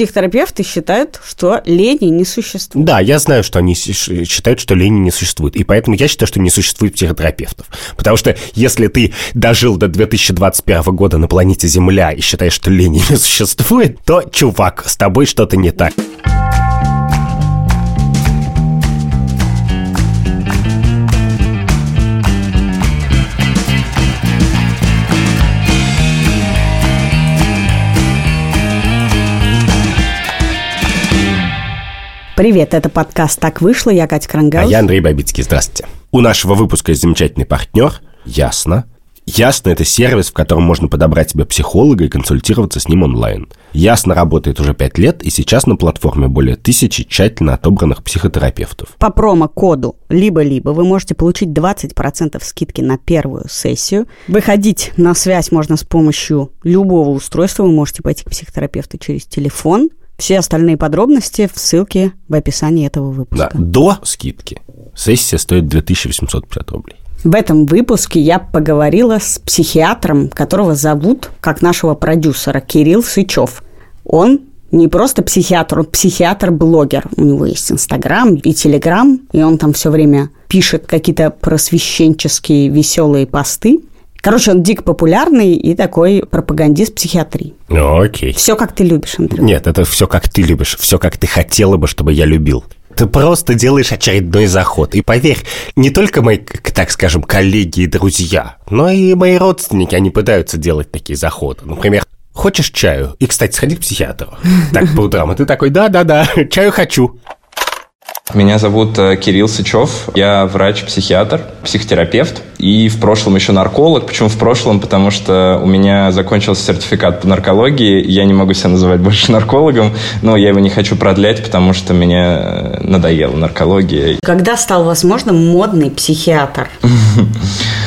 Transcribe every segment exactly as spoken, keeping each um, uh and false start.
психотерапевты считают, что лени не существует. Да, я знаю, что они считают, что лени не существует. И поэтому я считаю, что не существует психотерапевтов. Потому что если ты дожил до две тысячи двадцать первого года на планете Земля и считаешь, что лени не существует, то, чувак, с тобой что-то не так. Привет, это подкаст «Так вышло». Я Катя Кронгауз. А я Андрей Бабицкий. Здравствуйте. У нашего выпуска есть замечательный партнер «Ясно». «Ясно» — это сервис, в котором можно подобрать себе психолога и консультироваться с ним онлайн. «Ясно» работает уже пять лет, и сейчас на платформе более тысячи тщательно отобранных психотерапевтов. По промокоду «либо-либо» вы можете получить двадцать процентов скидки на первую сессию. Выходить на связь можно с помощью любого устройства. Вы можете пойти к психотерапевту через телефон. Все остальные подробности в ссылке в описании этого выпуска. Да, до скидки сессия стоит две тысячи восемьсот пятьдесят рублей. В этом выпуске я поговорила с психиатром, которого зовут, как нашего продюсера, Кирилл Сычев. Он не просто психиатр, он психиатр-блогер. У него есть Инстаграм и Телеграм, и он там все время пишет какие-то просвещенческие веселые посты. Короче, он дико популярный и такой пропагандист психиатрии. Ну, окей. Все, как ты любишь, Андрей. Нет, это все, как ты любишь. Все, как ты хотела бы, чтобы я любил. Ты просто делаешь очередной заход. И поверь, не только мои, так скажем, коллеги и друзья, но и мои родственники, они пытаются делать такие заходы. Например, хочешь чаю? И, кстати, сходи к психиатру. Так, по утрам. И ты такой, да-да-да, чаю хочу. Меня зовут Кирилл Сычев, я врач-психиатр, психотерапевт и в прошлом еще нарколог. Почему в прошлом? Потому что у меня закончился сертификат по наркологии, я не могу себя называть больше наркологом, но я его не хочу продлять, потому что мне надоела наркология. Когда стал возможным модный психиатр?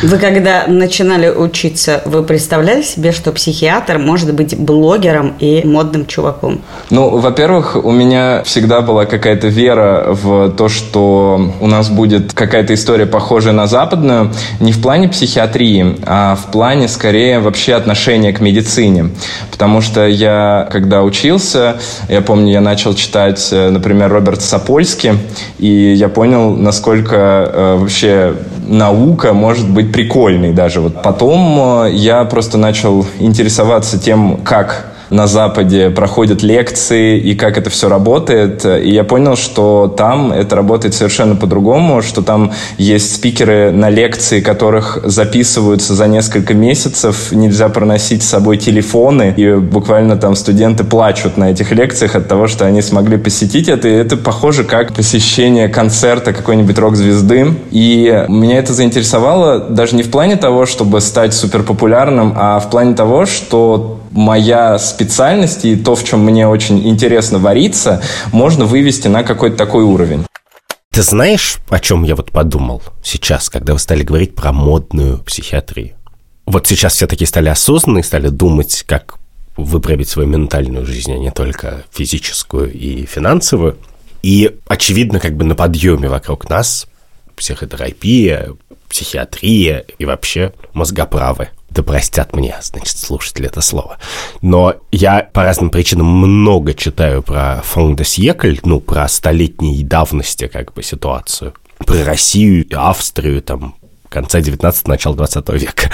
Вы когда начинали учиться, вы представляли себе, что психиатр может быть блогером и модным чуваком? Ну, во-первых, у меня всегда была какая-то вера в то, что у нас будет какая-то история, похожая на западную, не в плане психиатрии, а в плане, скорее, вообще отношения к медицине. Потому что я, когда учился, я помню, я начал читать, например, Роберта Сапольски, и я понял, насколько э, вообще наука может быть прикольной даже. Вот. Потом я просто начал интересоваться тем, как на Западе проходят лекции и как это все работает. И я понял, что там это работает совершенно по-другому, что там есть спикеры на лекции, которых записываются за несколько месяцев, нельзя проносить с собой телефоны, и буквально там студенты плачут на этих лекциях от того, что они смогли посетить это. И это похоже как посещение концерта какой-нибудь рок-звезды. И меня это заинтересовало даже не в плане того, чтобы стать суперпопулярным, а в плане того, что моя специальность и то, в чем мне очень интересно вариться, можно вывести на какой-то такой уровень. Ты знаешь, о чем я вот подумал сейчас, когда вы стали говорить про модную психиатрию? Вот сейчас все такие стали осознанные, стали думать, как выправить свою ментальную жизнь, а не только физическую и финансовую. И, очевидно, как бы на подъеме вокруг нас психотерапия, психиатрия и вообще мозгоправы. Да простят мне, значит, слушатели, это слово. Но я по разным причинам много читаю про фон де Сьекль, ну, про столетней давности как бы ситуацию, про Россию и Австрию, там, конца девятнадцатого, начала двадцатого века.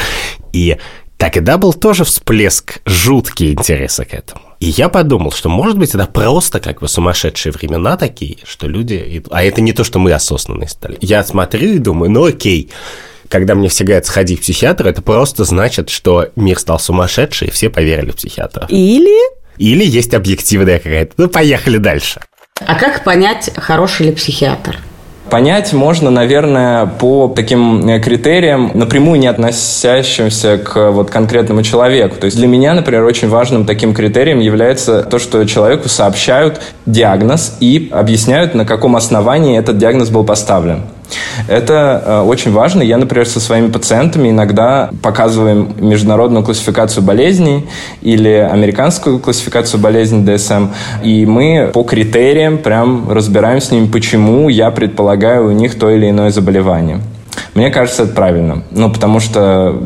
И тогда был тоже всплеск, жуткий интереса к этому. И я подумал, что, может быть, это просто как бы сумасшедшие времена такие, что люди... А это не то, что мы осознанные стали. Я смотрю и думаю, ну, окей, когда мне все говорят «сходи к психиатру», это просто значит, что мир стал сумасшедший, и все поверили в психиатра. Или? Или есть объективная какая-то. Ну, поехали дальше. А как понять, хороший ли психиатр? Понять можно, наверное, по таким критериям, напрямую не относящимся к вот конкретному человеку. То есть для меня, например, очень важным таким критерием является то, что человеку сообщают диагноз и объясняют, на каком основании этот диагноз был поставлен. Это очень важно. Я, например, со своими пациентами иногда показываем международную классификацию болезней или американскую классификацию болезней ди эс эм, и мы по критериям прям разбираем с ними, почему я предполагаю у них то или иное заболевание. Мне кажется, это правильно. Ну, потому что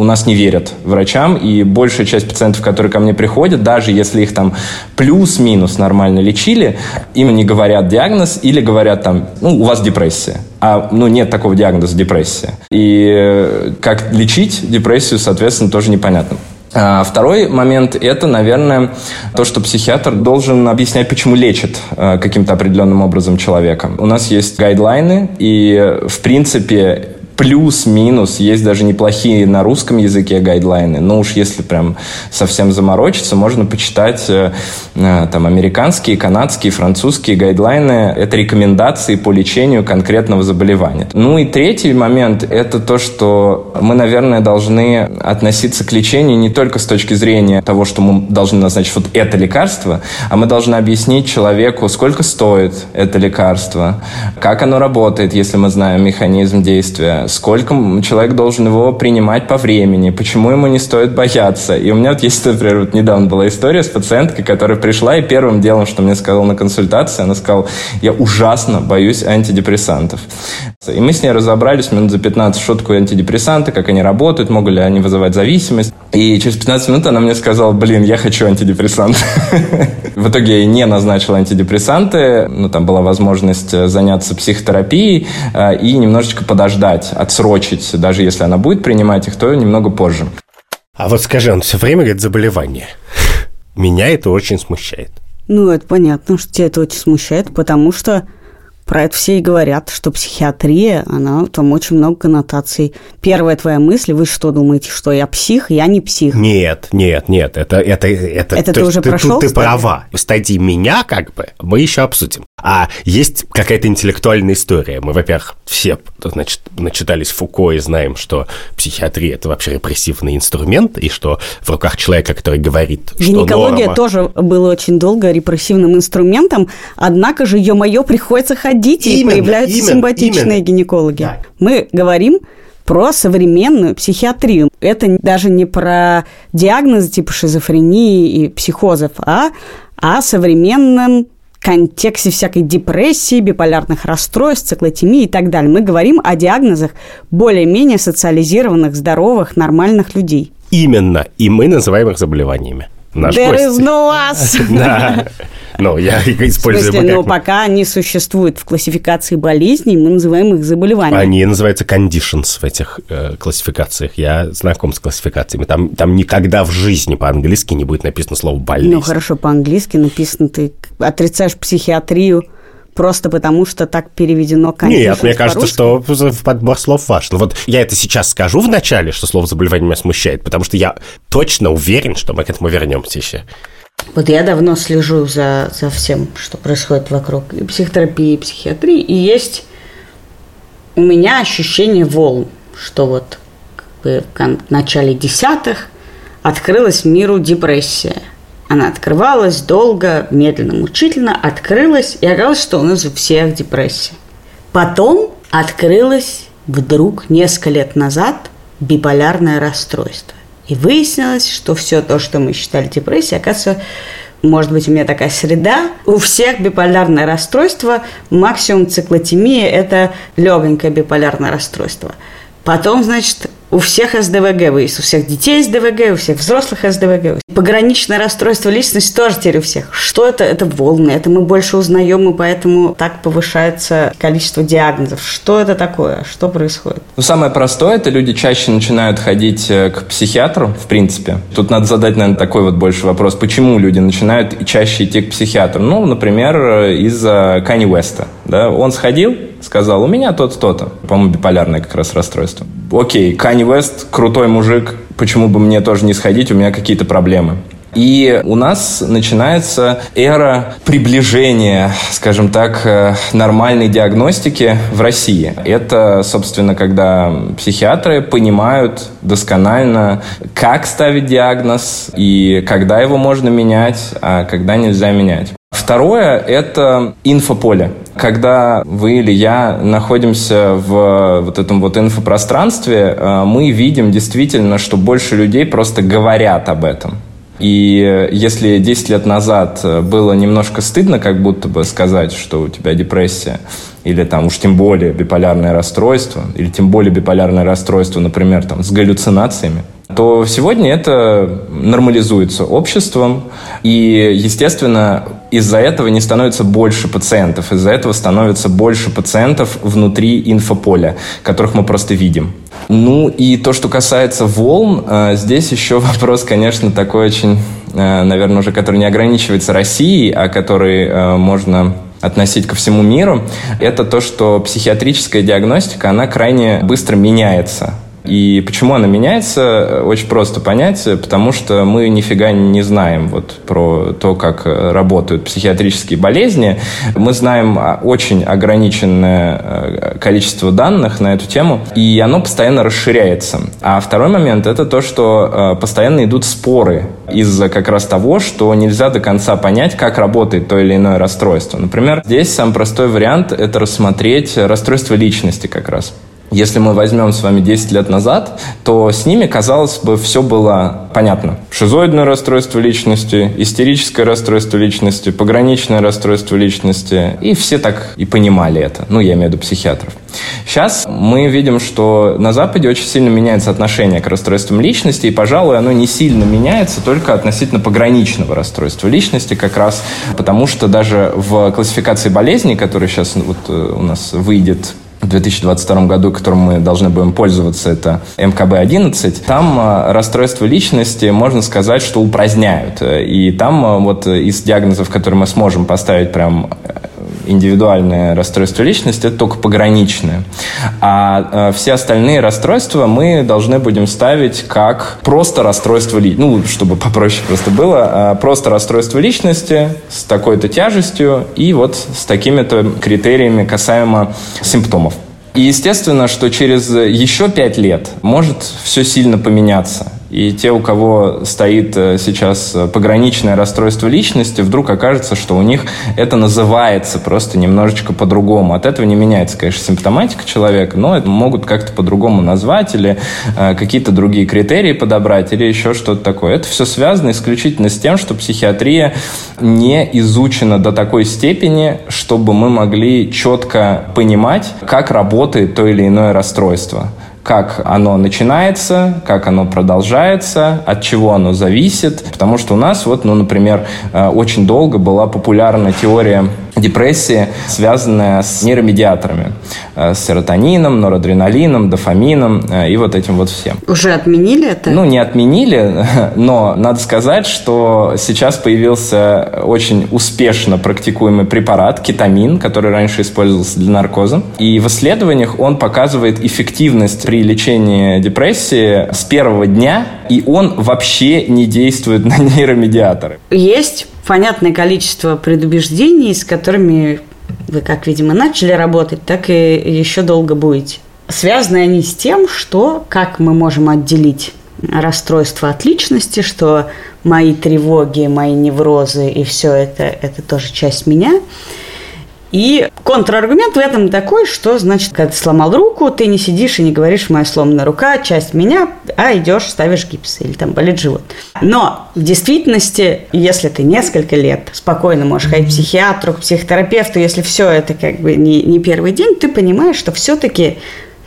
у нас не верят врачам, и большая часть пациентов, которые ко мне приходят, даже если их там плюс-минус нормально лечили, им не говорят диагноз или говорят там, ну, у вас депрессия. А, ну, нет такого диагноза депрессия. И как лечить депрессию, соответственно, тоже непонятно. Второй момент – это, наверное, то, что психиатр должен объяснять, почему лечит каким-то определенным образом человека. У нас есть гайдлайны, и, в принципе, плюс-минус есть даже неплохие на русском языке гайдлайны. Но уж если прям совсем заморочиться, можно почитать там американские, канадские, французские гайдлайны. Это рекомендации по лечению конкретного заболевания. Ну и третий момент – это то, что мы, наверное, должны относиться к лечению не только с точки зрения того, что мы должны назначить вот это лекарство, а мы должны объяснить человеку, сколько стоит это лекарство, как оно работает, если мы знаем механизм действия, сколько человек должен его принимать по времени, почему ему не стоит бояться. И у меня вот есть, например, вот недавно была история с пациенткой, которая пришла, и первым делом, что мне сказала на консультации, она сказала: я ужасно боюсь антидепрессантов. И мы с ней разобрались минут за пятнадцать, что такое антидепрессанты, как они работают, могут ли они вызывать зависимость. И через пятнадцать минут она мне сказала: блин, я хочу антидепрессанты. В итоге я не назначил антидепрессанты, но там была возможность заняться психотерапией и немножечко подождать, отсрочить, даже если она будет принимать их, то немного позже. А вот скажи, он все время говорит заболевание. Меня это очень смущает. Ну, это понятно, что тебя это очень смущает, потому что про это все и говорят, что психиатрия, она там очень много коннотаций. Первая твоя мысль: вы что думаете, что я псих? Я не псих. Нет, нет, нет, это... Это, это, это ты уже ты, прошел? Ты, ты права. В стадии меня как бы мы еще обсудим. А есть какая-то интеллектуальная история. Мы, во-первых, все, значит, начитались Фуко и знаем, что психиатрия – это вообще репрессивный инструмент, и что в руках человека, который говорит, что норма... Гинекология тоже была очень долго репрессивным инструментом, однако же, ё-моё, приходится ходить. Дети появляются именно, симпатичные именно. Гинекологи. Да. Мы говорим про современную психиатрию. Это даже не про диагнозы типа шизофрении и психозов, а о современном контексте всякой депрессии, биполярных расстройств, циклотемии и так далее. Мы говорим о диагнозах более-менее социализированных, здоровых, нормальных людей. Именно. И мы называем их заболеваниями. Наш There is no us. Да. Ну, я использую... В смысле, но пока они существуют в классификации болезней, мы называем их заболеваниями. Они называются conditions в этих э, классификациях. Я знаком с классификациями. Там, там никогда в жизни по-английски не будет написано слово «болезнь». Ну, хорошо, по-английски написано, ты отрицаешь психиатрию просто потому, что так переведено контекст. Нет, мне кажется, что подбор слов важен. Вот я это сейчас скажу в начале, что слово «заболевание» меня смущает, потому что я точно уверен, что мы к этому вернемся еще. Вот я давно слежу за, за всем, что происходит вокруг и психотерапии, и психиатрии, и есть у меня ощущение волн, что вот как бы в начале десятых открылась миру депрессия. Она открывалась долго, медленно, мучительно, открылась, и оказалось, что у нас у всех депрессия. Потом открылась вдруг несколько лет назад биполярное расстройство. И выяснилось, что все то, что мы считали депрессией, оказывается, может быть, у меня такая среда. У всех биполярное расстройство, максимум циклотемия – это легонькое биполярное расстройство. Потом, значит, у всех эс дэ вэ гэ, у всех детей эс дэ вэ гэ, у всех взрослых эс дэ вэ гэ. Пограничное расстройство личности тоже теперь у всех. Что это? Это волны, это мы больше узнаем, и поэтому так повышается количество диагнозов. Что это такое? Что происходит? Ну, самое простое, это люди чаще начинают ходить к психиатру, в принципе. Тут надо задать, наверное, такой вот больше вопрос. Почему люди начинают чаще идти к психиатру? Ну, например, из-за Канье Веста. Да? Он сходил, сказал: у меня то-то, то-то. По-моему, биполярное как раз расстройство. Окей, Канье Вест, крутой мужик, почему бы мне тоже не сходить, у меня какие-то проблемы. И у нас начинается эра приближения, скажем так, нормальной диагностики в России. Это, собственно, когда психиатры понимают досконально, как ставить диагноз и когда его можно менять, а когда нельзя менять. Второе – это инфополе. Когда вы или я находимся в вот этом вот инфопространстве, мы видим действительно, что больше людей просто говорят об этом. И если десять лет назад было немножко стыдно как будто бы сказать, что у тебя депрессия, или там уж тем более биполярное расстройство, или тем более биполярное расстройство, например, там, с галлюцинациями, то сегодня это нормализуется обществом, и, естественно, из-за этого не становится больше пациентов, из-за этого становится больше пациентов внутри инфополя, которых мы просто видим. Ну и то, что касается волн, здесь еще вопрос, конечно, такой очень, наверное, уже который не ограничивается Россией, а который можно относить ко всему миру, это то, что психиатрическая диагностика, она крайне быстро меняется. И почему она меняется, очень просто понять, потому что мы нифига не знаем вот про то, как работают психиатрические болезни. Мы знаем очень ограниченное количество данных на эту тему, и оно постоянно расширяется. А второй момент – это то, что постоянно идут споры из-за как раз того, что нельзя до конца понять, как работает то или иное расстройство. Например, здесь самый простой вариант – это рассмотреть расстройство личности как раз. Если мы возьмем с вами десять лет назад, то с ними, казалось бы, все было понятно. Шизоидное расстройство личности, истерическое расстройство личности, пограничное расстройство личности. И все так и понимали это. Ну, я имею в виду психиатров. Сейчас мы видим, что на Западе очень сильно меняется отношение к расстройствам личности, и, пожалуй, оно не сильно меняется только относительно пограничного расстройства личности как раз, потому что даже в классификации болезней, которая сейчас вот у нас выйдет в две тысячи двадцать втором году, которым мы должны будем пользоваться, это эм ка бэ одиннадцать, там расстройство личности, можно сказать, что упраздняют. И там вот из диагнозов, которые мы сможем поставить прям индивидуальное расстройство личности, это только пограничное. А все остальные расстройства мы должны будем ставить как просто расстройство личности. Ну, чтобы попроще просто было. Просто расстройство личности с такой-то тяжестью и вот с такими-то критериями касаемо симптомов. И естественно, что через еще пять лет может все сильно поменяться. И те, у кого стоит сейчас пограничное расстройство личности, вдруг окажется, что у них это называется просто немножечко по-другому. От этого не меняется, конечно, симптоматика человека, но это могут как-то по-другому назвать или э, какие-то другие критерии подобрать или еще что-то такое. Это все связано исключительно с тем, что психиатрия не изучена до такой степени, чтобы мы могли четко понимать, как работает то или иное расстройство. Как оно начинается, как оно продолжается, от чего оно зависит. Потому что у нас, вот, ну, например, очень долго была популярна теория депрессии, связанная с нейромедиаторами, с серотонином, норадреналином, дофамином и вот этим вот всем. Уже отменили это? Ну, не отменили, но надо сказать, что сейчас появился очень успешно практикуемый препарат кетамин, который раньше использовался для наркоза. И в исследованиях он показывает эффективность при лечении депрессии с первого дня, и он вообще не действует на нейромедиаторы. Есть понятное количество предубеждений, с которыми вы, как, видимо, начали работать, так и еще долго будете. Связаны они с тем, что как мы можем отделить расстройство от личности, что мои тревоги, мои неврозы и все это, это тоже часть меня. И контраргумент в этом такой, что, значит, когда ты сломал руку, ты не сидишь и не говоришь: «Моя сломанная рука, часть меня», а идешь, ставишь гипс или там болит живот. Но в действительности, если ты несколько лет спокойно можешь ходить к психиатру, к психотерапевту, если все это как бы не, не первый день, ты понимаешь, что все-таки,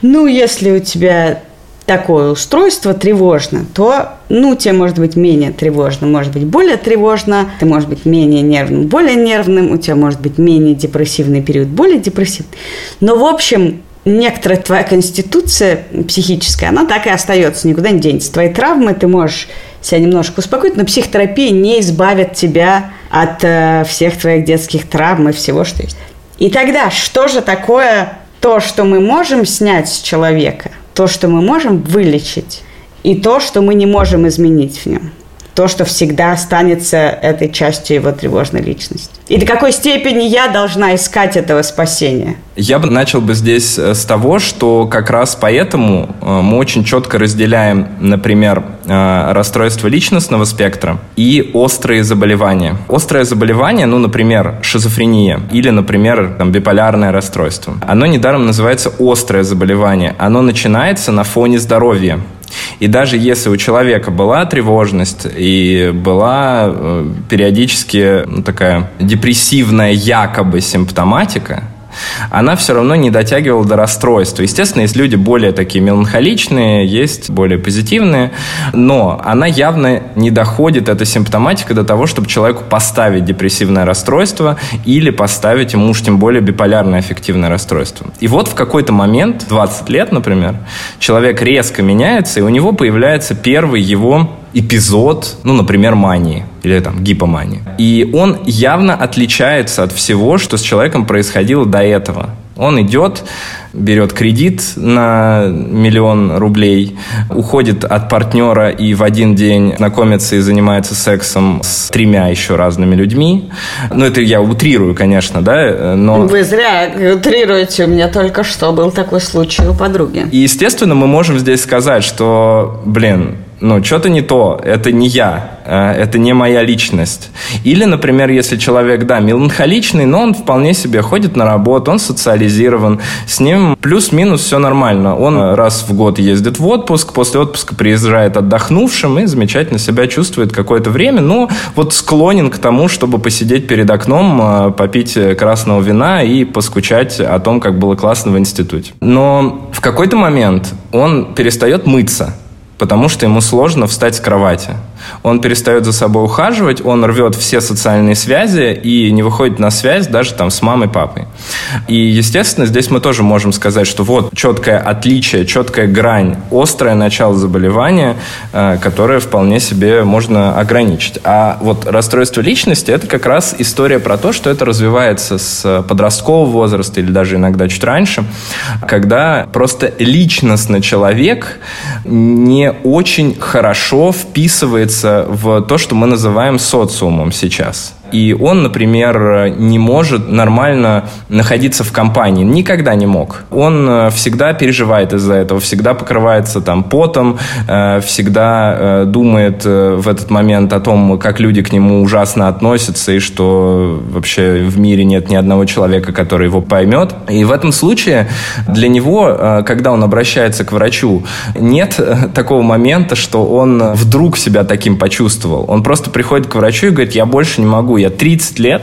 ну, если у тебя такое устройство тревожно, то, ну, тебе может быть менее тревожно, может быть более тревожно, ты можешь быть менее нервным, более нервным, у тебя может быть менее депрессивный период, более депрессивный. Но, в общем, некоторая твоя конституция психическая, она так и остается, никуда не денется. Твои травмы, ты можешь себя немножко успокоить, но психотерапия не избавит тебя от э, всех твоих детских травм и всего, что есть. И тогда что же такое то, что мы можем снять с человека? То, что мы можем вылечить, и то, что мы не можем изменить в нем. То, что всегда останется этой частью его тревожной личности. И до какой степени я должна искать этого спасения? Я бы начал бы здесь с того, что как раз поэтому мы очень четко разделяем, например, расстройства личностного спектра и острые заболевания. Острое заболевание, ну, например, шизофрения или, например, там, биполярное расстройство, оно недаром называется острое заболевание. Оно начинается на фоне здоровья. И даже если у человека была тревожность и была периодически такая депрессивная якобы симптоматика, она все равно не дотягивала до расстройства. Естественно, есть люди более такие меланхоличные, есть более позитивные, но она явно не доходит, эта симптоматика, до того, чтобы человеку поставить депрессивное расстройство или поставить ему уж тем более биполярное аффективное расстройство. И вот в какой-то момент, двадцать лет, например, человек резко меняется, и у него появляется первый его эпизод, ну, например, мании или там гипомании. И он явно отличается от всего, что с человеком происходило до этого. Он идет, берет кредит на миллион рублей, уходит от партнера и в один день знакомится и занимается сексом с тремя еще разными людьми. Ну, это я утрирую, конечно, да? Но... Вы зря утрируете. У меня только что был такой случай у подруги. И, естественно, мы можем здесь сказать, что, блин, ну, что-то не то, это не я, это не моя личность. Или, например, если человек, да, меланхоличный, но он вполне себе ходит на работу, он социализирован, с ним плюс-минус все нормально. Он раз в год ездит в отпуск, после отпуска приезжает отдохнувшим и замечательно себя чувствует какое-то время, но вот склонен к тому, чтобы посидеть перед окном, попить красного вина и поскучать о том, как было классно в институте. Но в какой-то момент он перестает мыться, потому что ему сложно встать с кровати. Он перестает за собой ухаживать, он рвет все социальные связи и не выходит на связь даже там с мамой, папой. И, естественно, здесь мы тоже можем сказать, что вот четкое отличие, четкая грань, острое начало заболевания, которое вполне себе можно ограничить. А вот расстройство личности – это как раз история про то, что это развивается с подросткового возраста или даже иногда чуть раньше, когда просто личностно человек не очень хорошо вписывается в то, что мы называем социумом сейчас. И он, например, не может нормально находиться в компании. Никогда не мог. Он всегда переживает из-за этого, всегда покрывается там потом, всегда думает в этот момент о том, как люди к нему ужасно относятся и что вообще в мире нет ни одного человека, который его поймет. И в этом случае для него, когда он обращается к врачу, нет такого момента, что он вдруг себя таким почувствовал. Он просто приходит к врачу и говорит: я больше не могу. Я тридцать лет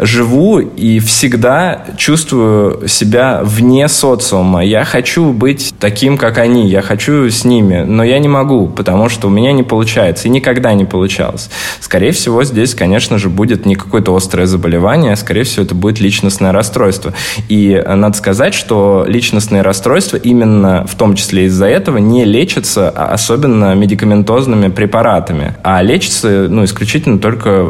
живу и всегда чувствую себя вне социума. Я хочу быть таким, как они. Я хочу с ними, но я не могу, потому что у меня не получается. И никогда не получалось. Скорее всего, здесь, конечно же, будет не какое-то острое заболевание, а, скорее всего, это будет личностное расстройство. И надо сказать, что личностные расстройства именно, в том числе из-за этого, не лечатся особенно медикаментозными препаратами, а лечатся, ну, исключительно только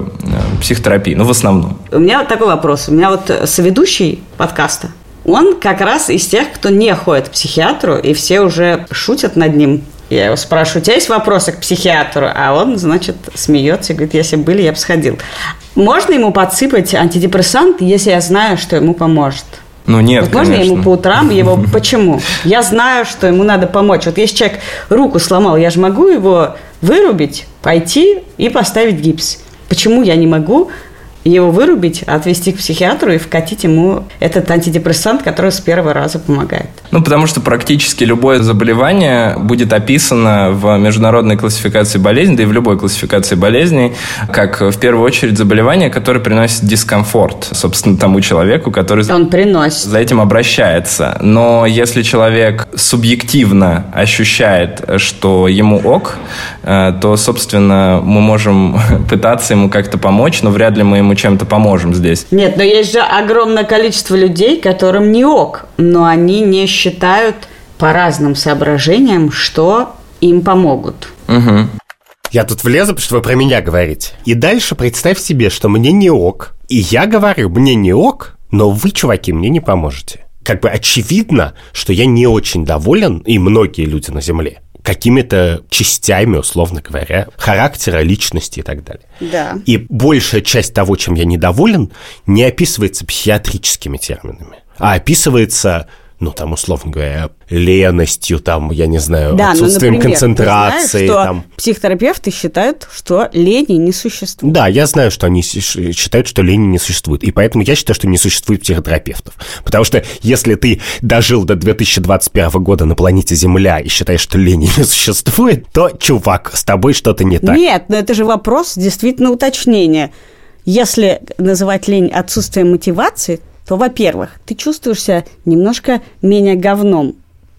психотерапии, ну, в основном. У меня вот такой вопрос. У меня вот соведущий подкаста, он как раз из тех, кто не ходит к психиатру, и все уже шутят над ним. Я его спрашиваю: у тебя есть вопросы к психиатру? А он, значит, смеется и говорит: если бы были, я бы сходил. Можно ему подсыпать антидепрессант, если я знаю, что ему поможет? Ну, нет, вот можно ему по утрам его... Почему? Я знаю, что ему надо помочь. Вот если человек руку сломал, я же могу его вырубить, пойти и поставить гипс. Почему я не могу его вырубить, отвезти к психиатру и вкатить ему этот антидепрессант, который с первого раза помогает? Ну, потому что практически любое заболевание будет описано в международной классификации болезней, да и в любой классификации болезней, как в первую очередь заболевание, которое приносит дискомфорт, собственно, тому человеку, который Он приносит. за этим обращается. Но если человек субъективно ощущает, что ему ок, то, собственно, мы можем пытаться ему как-то помочь, но вряд ли мы ему чем-то поможем здесь. Нет, но есть же огромное количество людей, которым не ок, но они не считают по разным соображениям, что им помогут. Угу. Я тут влезу, потому что вы про меня говорите. И дальше представь себе, что мне не ок, и я говорю: мне не ок, но вы, чуваки, мне не поможете. Как бы очевидно, что я не очень доволен, и многие люди на земле, какими-то частями, условно говоря, характера, личности и так далее. Да. И большая часть того, чем я недоволен, не описывается психиатрическими терминами, а описывается ну, там, условно говоря, леностью, там, я не знаю, да, отсутствием ну, например, концентрации. Ты знаешь, там. Психотерапевты считают, что лени не существует. Да, я знаю, что они считают, что лени не существует. И поэтому я считаю, что не существует психотерапевтов. Потому что если ты дожил до две тысячи двадцать первого года на планете Земля и считаешь, что лени не существует, то, чувак, с тобой что-то не так. Нет, но это же вопрос действительно уточнения. Если называть лень отсутствием мотивации, то, во-первых, ты чувствуешь себя немножко менее говном.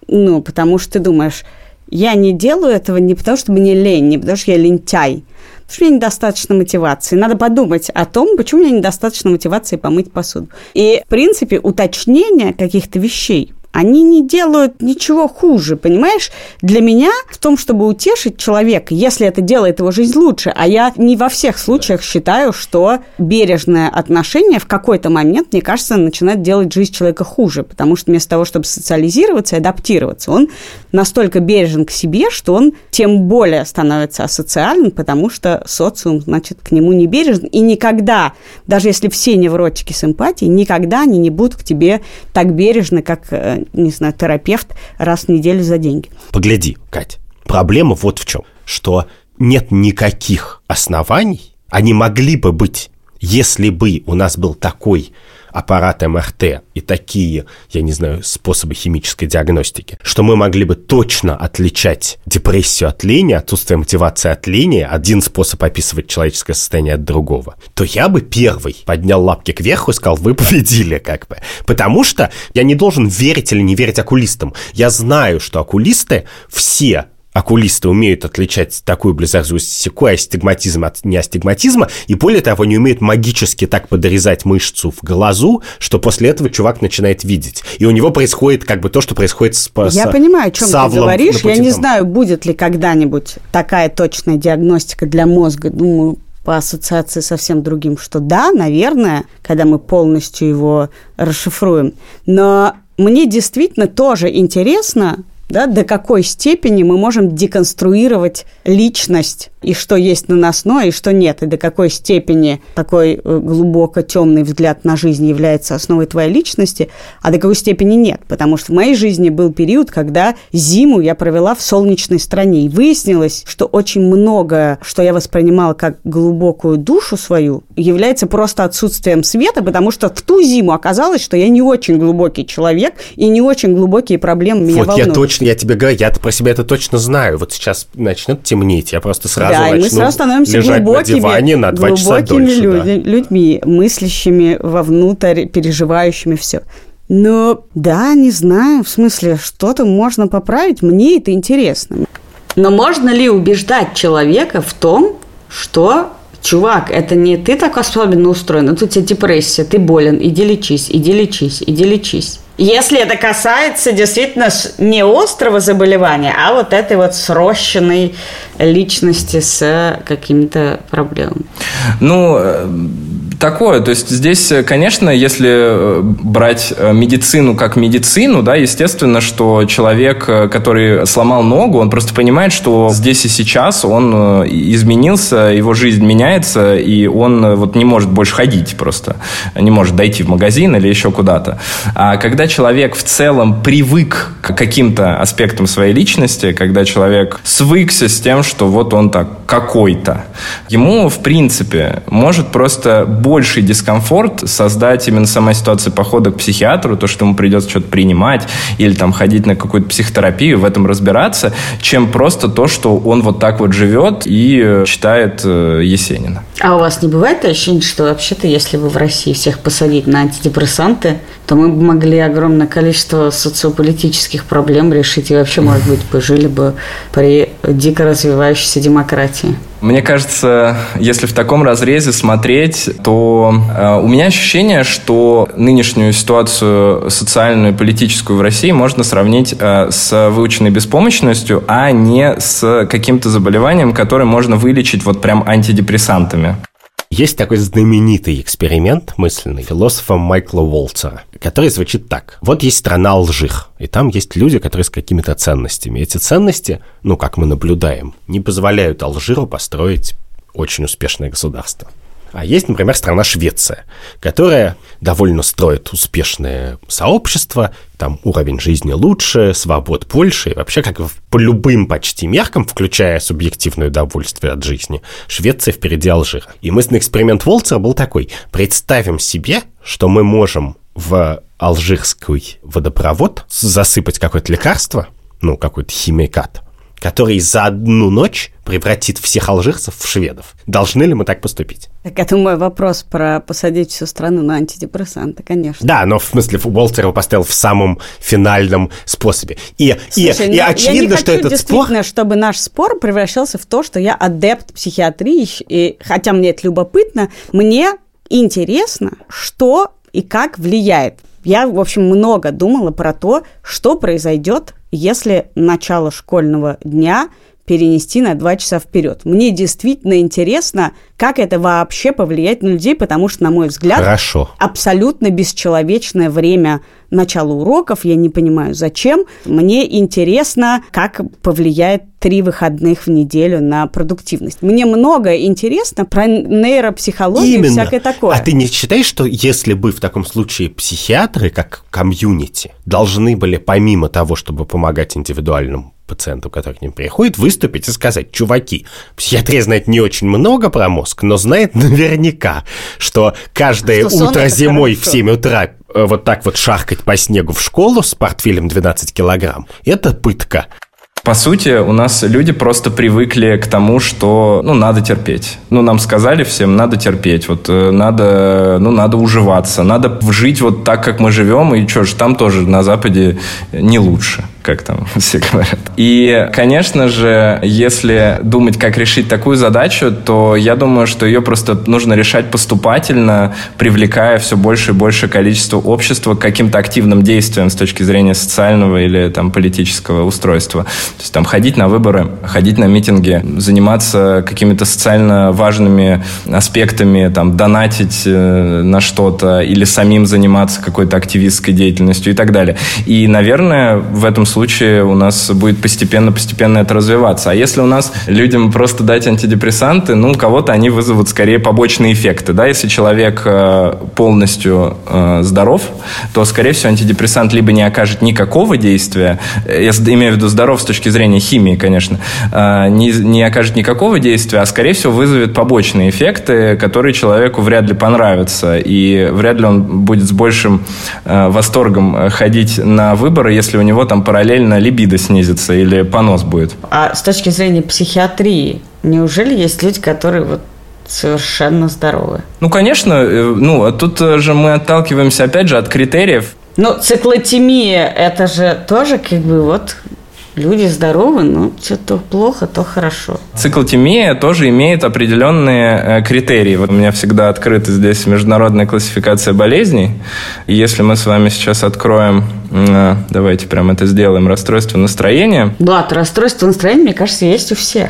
Ну, потому что ты думаешь, я не делаю этого не потому, что мне лень, не потому, что я лентяй, потому что у меня недостаточно мотивации. Надо подумать о том, почему у меня недостаточно мотивации помыть посуду. И, в принципе, уточнение каких-то вещей, они не делают ничего хуже, понимаешь? Для меня в том, чтобы утешить человека, если это делает его жизнь лучше, а я не во всех случаях считаю, что бережное отношение в какой-то момент, мне кажется, начинает делать жизнь человека хуже, потому что вместо того, чтобы социализироваться и адаптироваться, он настолько бережен к себе, что он тем более становится асоциален, потому что социум, значит, к нему не бережен, и никогда, даже если все невротики с эмпатией, никогда они не будут к тебе так бережны, как... не знаю, терапевт раз в неделю за деньги. Погляди, Кать, проблема вот в чем, что нет никаких оснований, они могли бы быть, если бы у нас был такой аппарат эм эр тэ и такие, я не знаю, способы химической диагностики, что мы могли бы точно отличать депрессию от лени, отсутствие мотивации от лени, один способ описывать человеческое состояние от другого, то я бы первый поднял лапки кверху и сказал, вы победили, как бы. Потому что я не должен верить или не верить окулистам. Я знаю, что окулисты все... Окулисты умеют отличать такую близорукость секой, астигматизм от неастигматизма, и более того, они умеют магически так подрезать мышцу в глазу, что после этого чувак начинает видеть. И у него происходит как бы то, что происходит с Савлом. Я с, понимаю, о чем ты говоришь. Я не там. знаю, будет ли когда-нибудь такая точная диагностика для мозга. Думаю, по ассоциации совсем другим, что да, наверное, когда мы полностью его расшифруем. Но мне действительно тоже интересно... Да, до какой степени мы можем деконструировать личность, и что есть наносное, и что нет, и до какой степени такой глубоко темный взгляд на жизнь является основой твоей личности, а до какой степени нет. Потому что в моей жизни был период, когда зиму я провела в солнечной стране, и выяснилось, что очень многое, что я воспринимала как глубокую душу свою, является просто отсутствием света, потому что в ту зиму оказалось, что я не очень глубокий человек, и не очень глубокие проблемы меня вот волнуют. Я точно Я тебе говорю, я про себя это точно знаю. Вот сейчас начнет темнеть, я просто сразу да, начну мы сразу становимся лежать на диване на два часа дольше. Глубокими людь- да. людьми, мыслящими вовнутрь, переживающими все. Но да, не знаю, в смысле, что-то можно поправить, мне это интересно. Но можно ли убеждать человека в том, что... Чувак, это не ты так особенно устроен, а тут у тебя депрессия, ты болен, иди лечись, иди лечись, иди лечись. Если это касается действительно не острого заболевания, а вот этой вот срощенной личности с какими-то проблемами. Ну... Такое, то есть здесь, конечно, если брать медицину как медицину, да, естественно, что человек, который сломал ногу, он просто понимает, что здесь и сейчас он изменился, его жизнь меняется, и он вот не может больше ходить просто, не может дойти в магазин или еще куда-то. А когда человек в целом привык к каким-то аспектам своей личности, когда человек свыкся с тем, что вот он так какой-то, ему, в принципе, может просто больший дискомфорт создать именно сама ситуация похода к психиатру, то, что ему придется что-то принимать или там ходить на какую-то психотерапию, в этом разбираться, чем просто то, что он вот так вот живет и читает Есенина. А у вас не бывает ощущение, что вообще-то, если бы в России всех посадить на антидепрессанты, то мы бы могли огромное количество социополитических проблем решить и вообще, может быть, пожили бы при дико развивающейся демократии? Мне кажется, если в таком разрезе смотреть, то э, у меня ощущение, что нынешнюю ситуацию социальную и политическую в России можно сравнить э, с выученной беспомощностью, а не с каким-то заболеванием, которое можно вылечить вот прям антидепрессантами. Есть такой знаменитый эксперимент мысленный философа Майкла Уолтера, который звучит так. Вот есть страна Алжир, и там есть люди, которые с какими-то ценностями. Эти ценности, ну, как мы наблюдаем, не позволяют Алжиру построить очень успешное государство. А есть, например, страна Швеция, которая довольно строит успешное сообщество, там уровень жизни лучше, свобод больше, и вообще как по любым почти меркам, включая субъективное удовольствие от жизни, Швеция впереди Алжира. И мысленный эксперимент Уолтера был такой: представим себе, что мы можем в алжирский водопровод засыпать какое-то лекарство, ну, какой-то химикат, который за одну ночь превратит всех алжирцев в шведов. Должны ли мы так поступить? Так это мой вопрос про посадить всю страну на антидепрессанты, конечно. Да, но в смысле Уолтер его поставил в самом финальном способе. И, Слушай, и, и очевидно, что этот спор... Я не хочу действительно, чтобы наш спор превращался в то, что я адепт психиатрии, и, хотя мне это любопытно, мне интересно, что и как влияет. Я, в общем, много думала про то, что произойдет, если начало школьного дня перенести на два часа вперед. Мне действительно интересно, как это вообще повлияет на людей, потому что, на мой взгляд, Хорошо. абсолютно бесчеловечное время начала уроков, я не понимаю, зачем. Мне интересно, как повлияет три выходных в неделю на продуктивность. Мне много интересно про нейропсихологию Именно. и всякое такое. А ты не считаешь, что если бы в таком случае психиатры, как комьюнити, должны были, помимо того, чтобы помогать индивидуальным пациенту, который к ним приходит, выступить и сказать: чуваки, психиатрия знает не очень много про мозг, но знает наверняка, что каждое что утро зимой в семь утра вот так вот шаркать по снегу в школу с портфелем двенадцать килограмм – это пытка. По сути, у нас люди просто привыкли к тому, что, ну, надо терпеть. Ну, нам сказали всем, надо терпеть, вот, надо, ну, надо уживаться, надо жить вот так, как мы живем, и что ж, там тоже на Западе не лучше, как там все говорят. И, конечно же, если думать, как решить такую задачу, то я думаю, что ее просто нужно решать поступательно, привлекая все больше и больше количество общества к каким-то активным действиям с точки зрения социального или там политического устройства. То есть там ходить на выборы, ходить на митинги, заниматься какими-то социально важными аспектами, там, донатить на что-то или самим заниматься какой-то активистской деятельностью и так далее. И, наверное, в этом случае у нас будет постепенно-постепенно это развиваться. А если у нас людям просто дать антидепрессанты, ну, у кого-то они вызовут скорее побочные эффекты. Да? Если человек полностью здоров, то, скорее всего, антидепрессант либо не окажет никакого действия, я имею в виду здоров с точки зрения химии, конечно, не, не окажет никакого действия, а, скорее всего, вызовет побочные эффекты, которые человеку вряд ли понравятся. И вряд ли он будет с большим восторгом ходить на выборы, если у него там параллельно либидо снизится или понос будет. А с точки зрения психиатрии, неужели есть люди, которые вот совершенно здоровы? Ну, конечно. Ну, тут же мы отталкиваемся, опять же, от критериев. Ну, циклотемия, это же тоже как бы вот... Люди здоровы, но что-то плохо, то хорошо. Циклотемия тоже имеет определенные э, критерии. Вот у меня всегда открыта здесь международная классификация болезней. И если мы с вами сейчас откроем, э, давайте прям это сделаем, расстройство настроения. Да, расстройство настроения, мне кажется, есть у всех.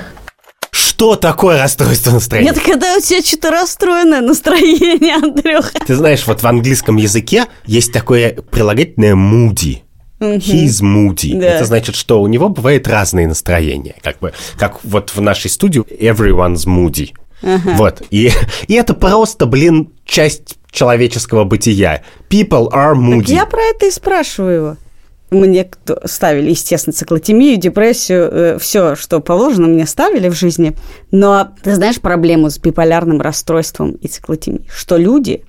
Что такое расстройство настроения? Нет, когда у тебя что-то расстроенное настроение, Андрюха. Ты знаешь, вот в английском языке есть такое прилагательное «moody». He's moody. Yeah. Это значит, что у него бывают разные настроения. Как бы, как вот в нашей студии everyone's moody. Uh-huh. Вот. И, и это просто, блин, часть человеческого бытия. People are moody. Так я про это и спрашиваю его. Мне кто, ставили, естественно, циклотемию, депрессию, э, все, что положено, мне ставили в жизни. Но ты знаешь проблему с биполярным расстройством и циклотемией? Что люди...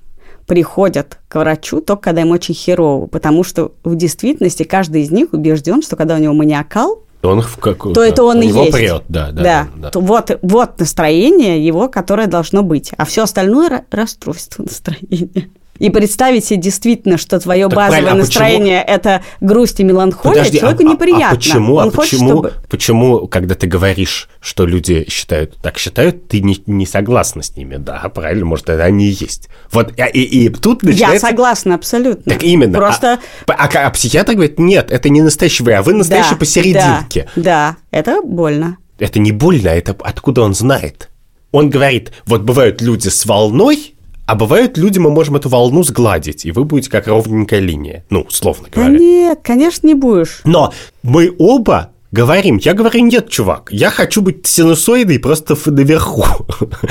приходят к врачу только когда им очень херово, потому что в действительности каждый из них убежден, что когда у него маниакал, он в какую-то... то это он у и есть. Прет, да, да, да. да. То вот, вот настроение его, которое должно быть, а все остальное – расстройство настроения. И представить себе действительно, что твое так базовое а настроение – это грусть и меланхолия, Подожди, человеку а, неприятно. А почему, а хочет, почему, чтобы... почему, когда ты говоришь, что люди считают, так считают, ты не, не согласна с ними? Да, правильно, может, это они и есть. Вот, и, и, и тут начинается... Я согласна, абсолютно. Так именно. Просто... А, а, а психиатр говорит, нет, это не настоящий вы, а вы настоящий да, посерединке. Да, да, это больно. Это не больно, это откуда он знает. Он говорит, вот бывают люди с волной, а бывают люди, мы можем эту волну сгладить, и вы будете как ровненькая линия. Ну, условно говоря. Да нет, конечно, не будешь. Но мы оба говорим. Я говорю, нет, чувак, я хочу быть синусоидой просто наверху,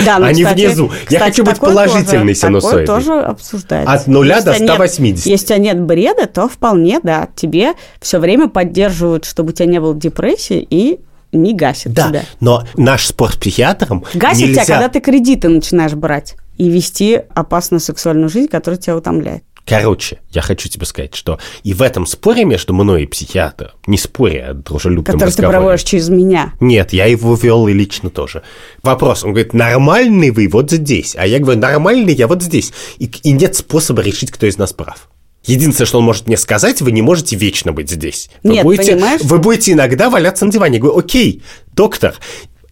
да, ну, а не внизу. Кстати, я хочу быть положительной тоже, синусоидой. Такое тоже обсуждается. От нуля до ста восьмидесяти. Нет, если у тебя нет бреда, то вполне, да, тебе все время поддерживают, чтобы у тебя не было депрессии, и не гасит да, тебя. Да, но наш спор с психиатром гасит нельзя... тебя, когда ты кредиты начинаешь брать и вести опасную сексуальную жизнь, которая тебя утомляет. Короче, я хочу тебе сказать, что и в этом споре между мной и психиатром, не споре, а дружелюбном разговоре. Который ты проводишь через меня. Нет, я его вел и лично тоже. Вопрос, он говорит, нормальный вы вот здесь. А я говорю, нормальный я вот здесь. И, и нет способа решить, кто из нас прав. Единственное, что он может мне сказать, вы не можете вечно быть здесь. Вы нет, будете, понимаешь? Вы будете иногда валяться на диване. Я говорю, окей, доктор,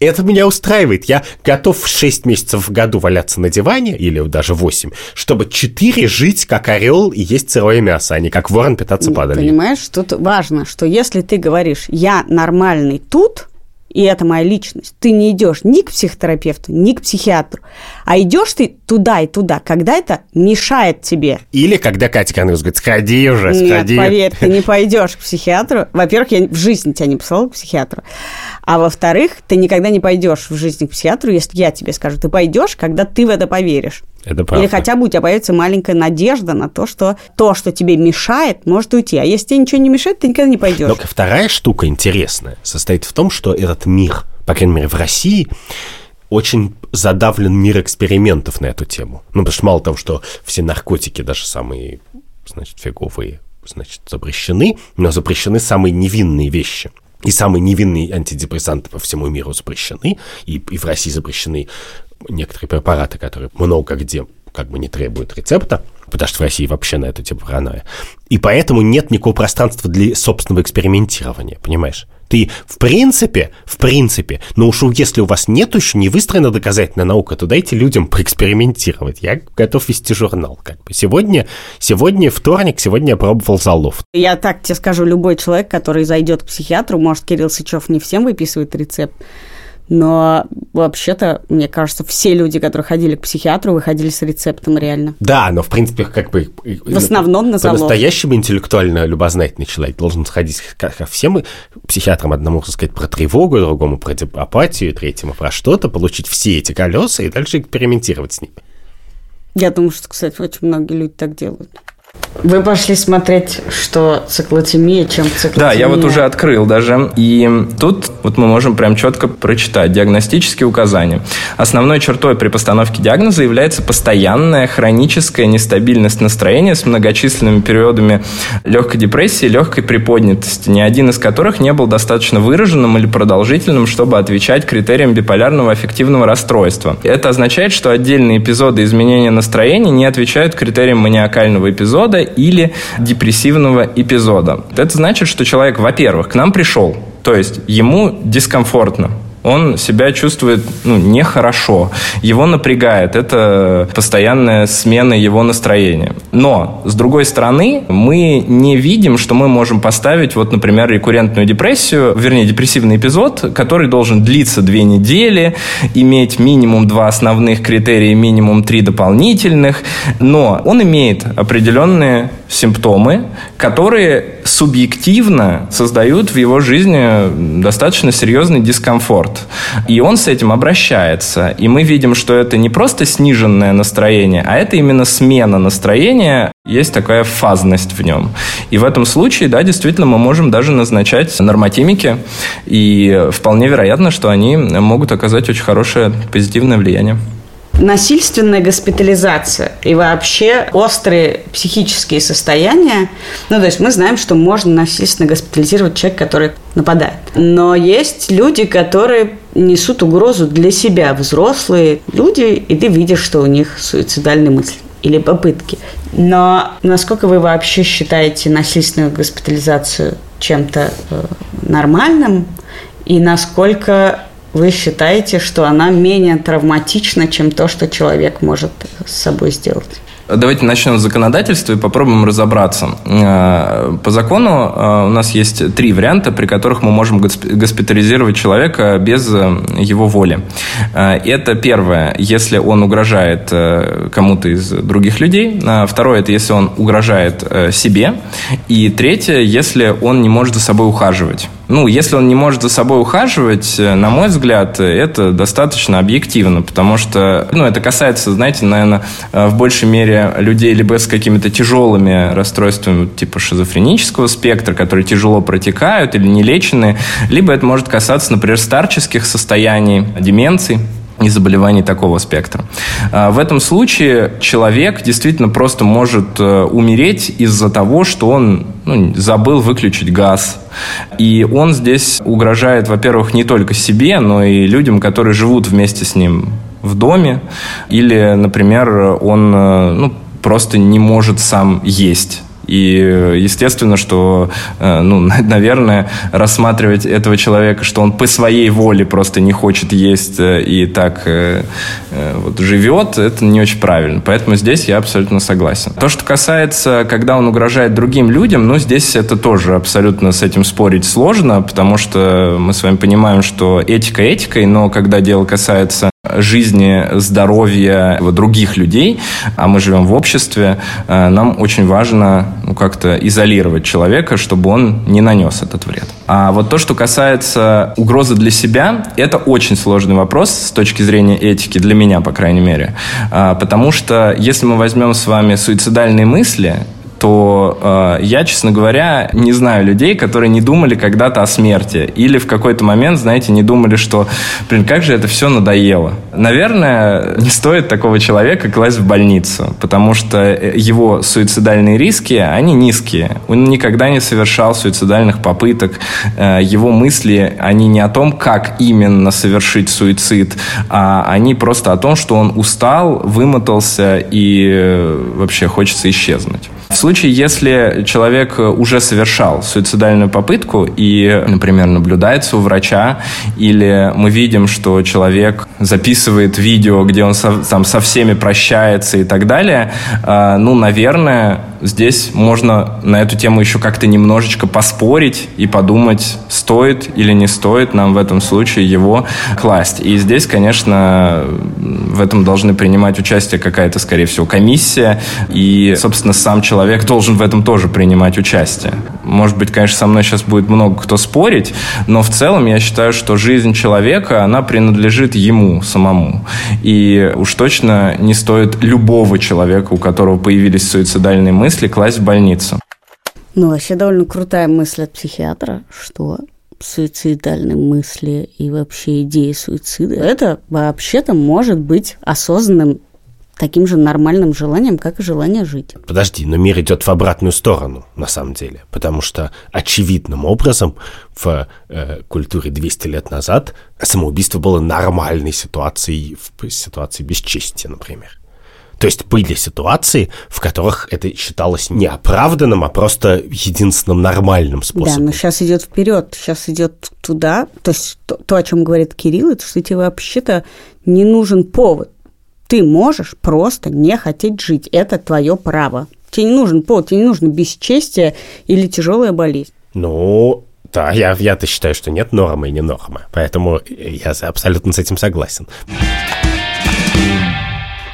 это меня устраивает. Я готов шесть месяцев в году валяться на диване, или даже восемь, чтобы четыре жить как орел и есть сырое мясо, а не как ворон питаться падалью. Понимаешь, тут важно, что если ты говоришь, я нормальный тут, и это моя личность, ты не идешь ни к психотерапевту, ни к психиатру, а идешь ты туда и туда, когда это мешает тебе. Или когда Катя Кронгауз говорит, сходи уже, сходи. Нет, поверь, ты не пойдешь к психиатру. Во-первых, я в жизни тебя не посылала к психиатру. А во-вторых, ты никогда не пойдешь в жизни к психиатру, если я тебе скажу, ты пойдешь, когда ты в это поверишь. Это правда. Или хотя бы у тебя появится маленькая надежда на то, что то, что тебе мешает, может уйти. А если тебе ничего не мешает, ты никогда не пойдешь. Но вторая штука интересная состоит в том, что этот мир, по крайней мере в России, очень задавлен мир экспериментов на эту тему. Ну, потому что мало того, что все наркотики, даже самые, значит, фиговые, значит, запрещены, но запрещены самые невинные вещи. И самые невинные антидепрессанты по всему миру запрещены, и, и в России запрещены некоторые препараты, которые много где как бы не требуют рецепта, потому что в России вообще на эту тему паранойя. И поэтому нет никакого пространства для собственного экспериментирования, понимаешь? Ты в принципе, в принципе, но уж если у вас нет еще не выстроена доказательная наука, то дайте людям поэкспериментировать. Я готов вести журнал. Как бы. Сегодня, сегодня вторник, сегодня я пробовал залов. Я так тебе скажу, любой человек, который зайдет к психиатру, может, Кирилл Сычев не всем выписывает рецепт, но вообще-то, мне кажется, все люди, которые ходили к психиатру, выходили с рецептом реально. Да, но в принципе, как бы... В основном на залог. По-настоящему интеллектуально любознательный человек должен сходить ко всем психиатрам, одному сказать про тревогу, другому про апатию, третьему про что-то, получить все эти колеса и дальше экспериментировать с ними. Я думаю, что, кстати, очень многие люди так делают. Вы пошли смотреть, что циклотемия, чем циклотемия. Да, я вот уже открыл даже. И тут вот мы можем прям четко прочитать диагностические указания. Основной чертой при постановке диагноза является постоянная хроническая нестабильность настроения с многочисленными периодами легкой депрессии, легкой приподнятости, ни один из которых не был достаточно выраженным или продолжительным, чтобы отвечать критериям биполярного аффективного расстройства. Это означает, что отдельные эпизоды изменения настроения не отвечают критериям маниакального эпизода или депрессивного эпизода. Это значит, что человек, во-первых, к нам пришел, то есть ему дискомфортно, он себя чувствует, ну, нехорошо, его напрягает, это постоянная смена его настроения. Но, с другой стороны, мы не видим, что мы можем поставить, вот, например, рекуррентную депрессию, вернее, депрессивный эпизод, который должен длиться две недели, иметь минимум два основных критерия, минимум три дополнительных, но он имеет определенные симптомы, которые субъективно создают в его жизни достаточно серьезный дискомфорт. И он с этим обращается. И мы видим, что это не просто сниженное настроение, а это именно смена настроения. Есть такая фазность в нем. И в этом случае, да, действительно, мы можем даже назначать нормотимики. И вполне вероятно, что они могут оказать очень хорошее позитивное влияние. Насильственная госпитализация и вообще острые психические состояния. Ну, то есть мы знаем, что можно насильственно госпитализировать человека, который нападает. Но есть люди, которые несут угрозу для себя. Взрослые люди, и ты видишь, что у них суицидальные мысли или попытки. Но насколько вы вообще считаете насильственную госпитализацию чем-то нормальным? И насколько... вы считаете, что она менее травматична, чем то, что человек может с собой сделать? Давайте начнем с законодательства и попробуем разобраться. По закону у нас есть три варианта, при которых мы можем госпитализировать человека без его воли. Это первое, если он угрожает кому-то из других людей. Второе, это если он угрожает себе. И третье, если он не может за собой ухаживать. Ну, если он не может за собой ухаживать, на мой взгляд, это достаточно объективно, потому что, ну, это касается, знаете, наверное, в большей мере людей либо с какими-то тяжелыми расстройствами типа шизофренического спектра, которые тяжело протекают или не лечены, либо это может касаться, например, старческих состояний, деменций и заболеваний такого спектра. В этом случае человек действительно просто может умереть из-за того, что он, ну, забыл выключить газ. И он здесь угрожает, во-первых, не только себе, но и людям, которые живут вместе с ним в доме. Или, например, он, ну, просто не может сам есть. И естественно, что, ну, наверное, рассматривать этого человека, что он по своей воле просто не хочет есть и так вот живет, это не очень правильно. Поэтому здесь я абсолютно согласен. То, что касается, когда он угрожает другим людям, ну, здесь это тоже абсолютно с этим спорить сложно, потому что мы с вами понимаем, что этика этикой, но когда дело касается жизни, здоровья других людей, а мы живем в обществе, нам очень важно, ну, как-то изолировать человека, чтобы он не нанес этот вред. А вот то, что касается угрозы для себя, это очень сложный вопрос с точки зрения этики, для меня, по крайней мере. Потому что если мы возьмем с вами суицидальные мысли, то э, я, честно говоря, не знаю людей, которые не думали когда-то о смерти. Или в какой-то момент, знаете, не думали, что, блин, как же это все надоело. Наверное, не стоит такого человека класть в больницу, потому что его суицидальные риски, они низкие. Он никогда не совершал суицидальных попыток. Э, его мысли, они не о том, как именно совершить суицид, а они просто о том, что он устал, вымотался и э, вообще хочется исчезнуть. В случае, если человек уже совершал суицидальную попытку и, например, наблюдается у врача, или мы видим, что человек записывает видео, где он со, там, со всеми прощается и так далее, э, ну, наверное, здесь можно на эту тему еще как-то немножечко поспорить и подумать, стоит или не стоит нам в этом случае его класть. И здесь, конечно, в этом должны принимать участие какая-то, скорее всего, комиссия, и, собственно, сам человек Человек должен в этом тоже принимать участие. Может быть, конечно, со мной сейчас будет много кто спорить, но в целом я считаю, что жизнь человека, она принадлежит ему самому. И уж точно не стоит любого человека, у которого появились суицидальные мысли, класть в больницу. Ну, вообще довольно крутая мысль от психиатра, что суицидальные мысли и вообще идеи суицида, это вообще-то может быть осознанным таким же нормальным желанием, как и желание жить. Подожди, но мир идет в обратную сторону, на самом деле. Потому что очевидным образом в э, культуре двести лет назад самоубийство было нормальной ситуацией, в ситуации бесчестия, например. То есть были ситуации, в которых это считалось не оправданным, а просто единственным нормальным способом. Да, но сейчас идет вперед, сейчас идет туда. То есть то, то, о чем говорит Кирилл, это что тебе вообще-то не нужен повод. Ты можешь просто не хотеть жить. Это твое право. Тебе не нужен повод, тебе не нужно бесчестие или тяжелая болезнь. Ну, да, я, я-то считаю, что нет нормы и не нормы. Поэтому я абсолютно с этим согласен.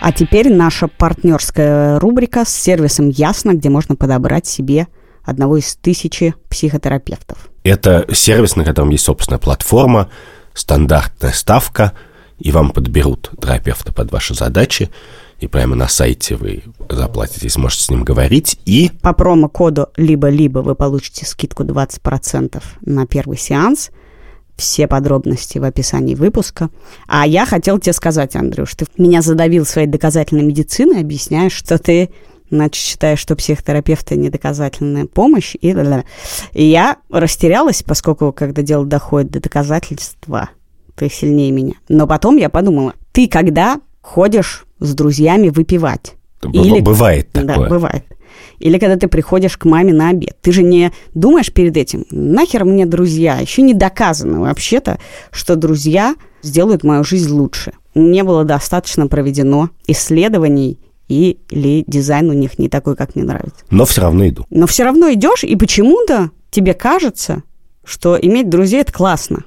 А теперь наша партнерская рубрика с сервисом «Ясно», где можно подобрать себе одного из тысячи психотерапевтов. Это сервис, на котором есть собственная платформа, стандартная ставка, и вам подберут терапевта под ваши задачи, и прямо на сайте вы заплатите и сможете с ним говорить. И по промокоду «либо-либо» вы получите скидку двадцать процентов на первый сеанс. Все подробности в описании выпуска. А я хотел тебе сказать, Андрюш, ты меня задавил своей доказательной медициной, объясняя, что ты, значит, считаешь, что психотерапевты – недоказательная помощь. И, и я растерялась, поскольку, когда дело доходит до доказательства, ты сильнее меня. Но потом я подумала, ты когда ходишь с друзьями выпивать? Или... Бывает такое. Да, бывает. Или когда ты приходишь к маме на обед. Ты же не думаешь перед этим, нахер мне друзья? Еще не доказано вообще-то, что друзья сделают мою жизнь лучше. Не было достаточно проведено исследований, или дизайн у них не такой, как мне нравится. Но все равно иду. Но все равно идешь, и почему-то тебе кажется, что иметь друзей – это классно.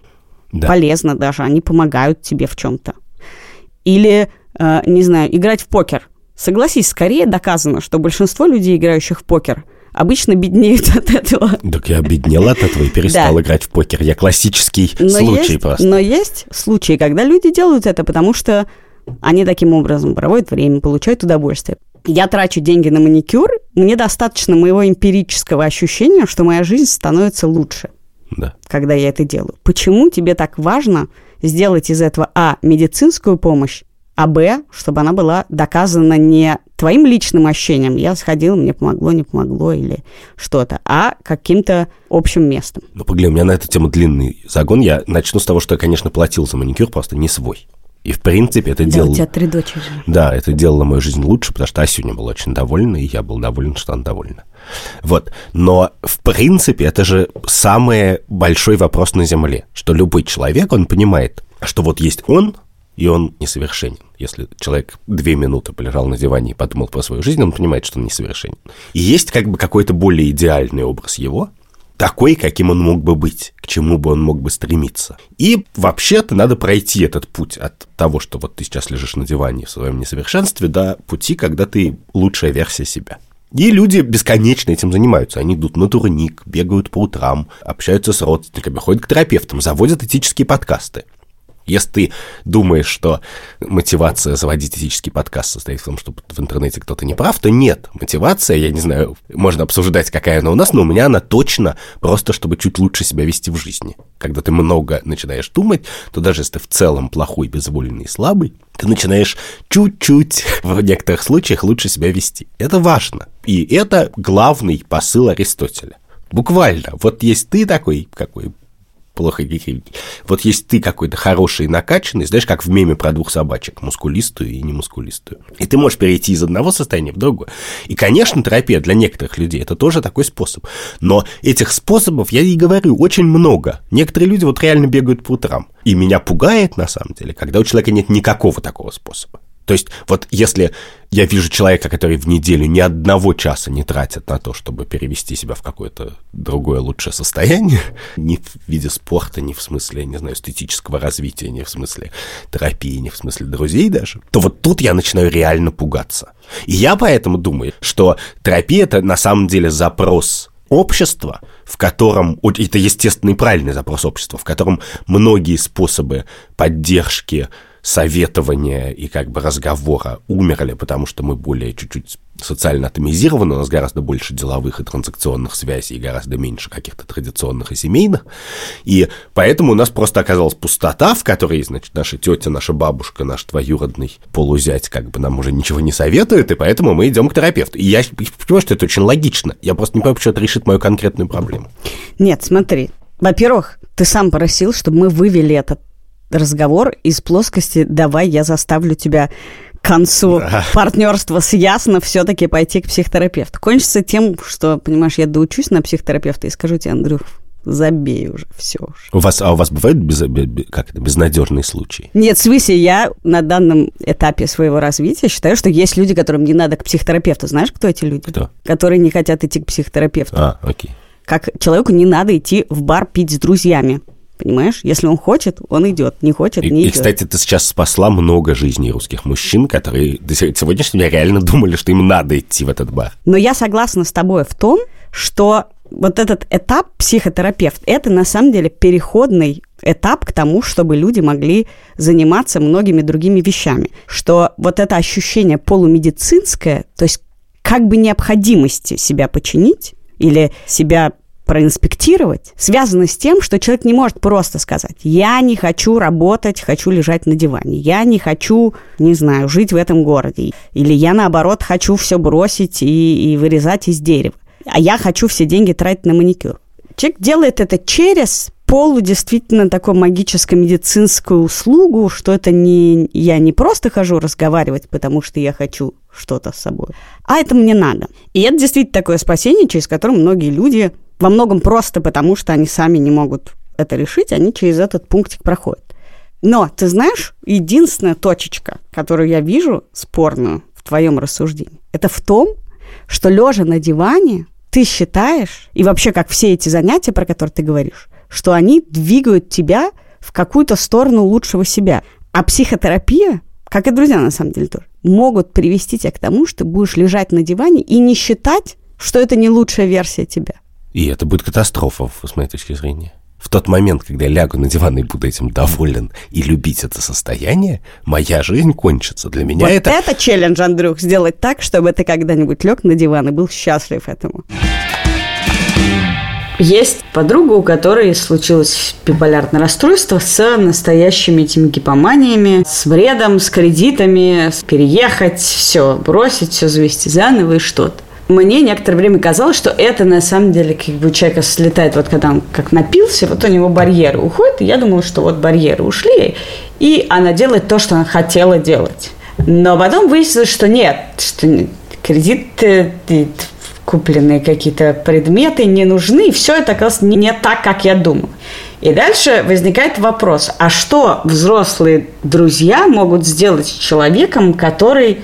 Да. Полезно даже, они помогают тебе в чем-то. Или, э, не знаю, играть в покер. Согласись, скорее доказано, что большинство людей, играющих в покер, обычно беднеют от этого. Так я обеднела от этого и перестал да. играть в покер. Я классический но случай есть, просто. Но есть случаи, когда люди делают это, потому что они таким образом проводят время, получают удовольствие. Я трачу деньги на маникюр, мне достаточно моего эмпирического ощущения, что моя жизнь становится лучше, да. когда я это делаю. Почему тебе так важно сделать из этого, а, медицинскую помощь, а, б, чтобы она была доказана не твоим личным ощущением, я сходил, мне помогло, не помогло, или что-то, а каким-то общим местом. Ну, погляди, у меня на эту тему длинный загон. Я начну с того, что я, конечно, платил за маникюр, просто не свой. И, в принципе, это да, делало... у тебя три дочери. Да, это делало мою жизнь лучше, потому что Асюня была очень довольна, и я был доволен, что она довольна. Вот. Но, в принципе, это же самый большой вопрос на Земле, что любой человек, он понимает, что вот есть он, и он несовершенен. Если человек две минуты полежал на диване и подумал про свою жизнь, он понимает, что он несовершенен. И есть как бы какой-то более идеальный образ его, такой, каким он мог бы быть, к чему бы он мог бы стремиться. И вообще-то надо пройти этот путь от того, что вот ты сейчас лежишь на диване в своем несовершенстве, до пути, когда ты лучшая версия себя. И люди бесконечно этим занимаются. Они идут на турник, бегают по утрам, общаются с родственниками, ходят к терапевтам, заводят этические подкасты. Если ты думаешь, что мотивация заводить этический подкаст состоит в том, что в интернете кто-то не прав, то нет. Мотивация, я не знаю, можно обсуждать, какая она у нас, но у меня она точно просто, чтобы чуть лучше себя вести в жизни. Когда ты много начинаешь думать, то даже если ты в целом плохой, безвольный и слабый, ты начинаешь чуть-чуть в некоторых случаях лучше себя вести. Это важно. И это главный посыл Аристотеля. Буквально. Вот есть ты такой, какой... плохо гихи. Вот есть ты какой-то хороший, накачанный, знаешь, как в меме про двух собачек, мускулистую и немускулистую. И ты можешь перейти из одного состояния в другое. И, конечно, терапия для некоторых людей – это тоже такой способ. Но этих способов, я и говорю, очень много. Некоторые люди вот реально бегают по утрам. И меня пугает, на самом деле, когда у человека нет никакого такого способа. То есть, вот если я вижу человека, который в неделю ни одного часа не тратит на то, чтобы перевести себя в какое-то другое лучшее состояние, ни в виде спорта, ни в смысле, не знаю, эстетического развития, ни в смысле терапии, ни в смысле друзей даже, то вот тут я начинаю реально пугаться. И я поэтому думаю, что терапия – это на самом деле запрос общества, в котором, это естественный и правильный запрос общества, в котором многие способы поддержки, советования и как бы разговора умерли, потому что мы более чуть-чуть социально атомизированы, у нас гораздо больше деловых и транзакционных связей, гораздо меньше каких-то традиционных и семейных, и поэтому у нас просто оказалась пустота, в которой, значит, наша тетя, наша бабушка, наш двоюродный полузять как бы нам уже ничего не советует, и поэтому мы идем к терапевту. И я понимаю, что это очень логично, я просто не понимаю, почему это решит мою конкретную проблему. Нет, смотри, во-первых, ты сам просил, чтобы мы вывели этот разговор из плоскости «давай я заставлю тебя к концу да. партнерства с Ясно все-таки пойти к психотерапевту». Кончится тем, что, понимаешь, я доучусь на психотерапевта и скажу тебе: Андрюх, забей уже, все. У вас, а у вас бывают без, как это, безнадежные случаи? Нет, в смысле, я на данном этапе своего развития считаю, что есть люди, которым не надо к психотерапевту. Знаешь, кто эти люди? Кто? Которые не хотят идти к психотерапевту. А, окей. Как человеку не надо идти в бар пить с друзьями. Понимаешь? Если он хочет, он идет. Не хочет, не и, идет. И, кстати, ты сейчас спасла много жизней русских мужчин, которые до сегодняшнего дня реально думали, что им надо идти в этот бар. Но я согласна с тобой в том, что вот этот этап психотерапевт, это на самом деле переходный этап к тому, чтобы люди могли заниматься многими другими вещами. Что вот это ощущение полумедицинское, то есть как бы необходимости себя починить или себя проинспектировать, связано с тем, что человек не может просто сказать: я не хочу работать, хочу лежать на диване, я не хочу, не знаю, жить в этом городе, или я, наоборот, хочу все бросить и, и вырезать из дерева, а я хочу все деньги тратить на маникюр. Человек делает это через полу действительно такую магическо-медицинскую услугу, что это не я не просто хожу разговаривать, потому что я хочу что-то с собой, а это мне надо. И это действительно такое спасение, через которое многие люди во многом просто потому, что они сами не могут это решить, они через этот пунктик проходят. Но, ты знаешь, единственная точечка, которую я вижу спорную в твоем рассуждении, это в том, что лежа на диване ты считаешь, и вообще как все эти занятия, про которые ты говоришь, что они двигают тебя в какую-то сторону лучшего себя. А психотерапия, как и друзья на самом деле тоже, могут привести тебя к тому, что ты будешь лежать на диване и не считать что это не лучшая версия тебя. И это будет катастрофа, с моей точки зрения. В тот момент, когда я лягу на диван и буду этим доволен и любить это состояние, моя жизнь кончится. Для меня вот это... Вот это челлендж, Андрюх, сделать так, чтобы ты когда-нибудь лег на диван и был счастлив этому. Есть подруга, у которой случилось биполярное расстройство с настоящими этими гипоманиями, с бредом, с кредитами, с переехать, все бросить, все завести заново и что-то. Мне некоторое время казалось, что это на самом деле как бы у человека слетает, вот когда он как напился, вот у него барьеры уходят, и я думала, что вот барьеры ушли, и она делает то, что она хотела делать. Но потом выяснилось, что нет, что нет, кредиты, купленные какие-то предметы не нужны, и все это оказалось не так, как я думала. И дальше возникает вопрос, а что взрослые друзья могут сделать с человеком, который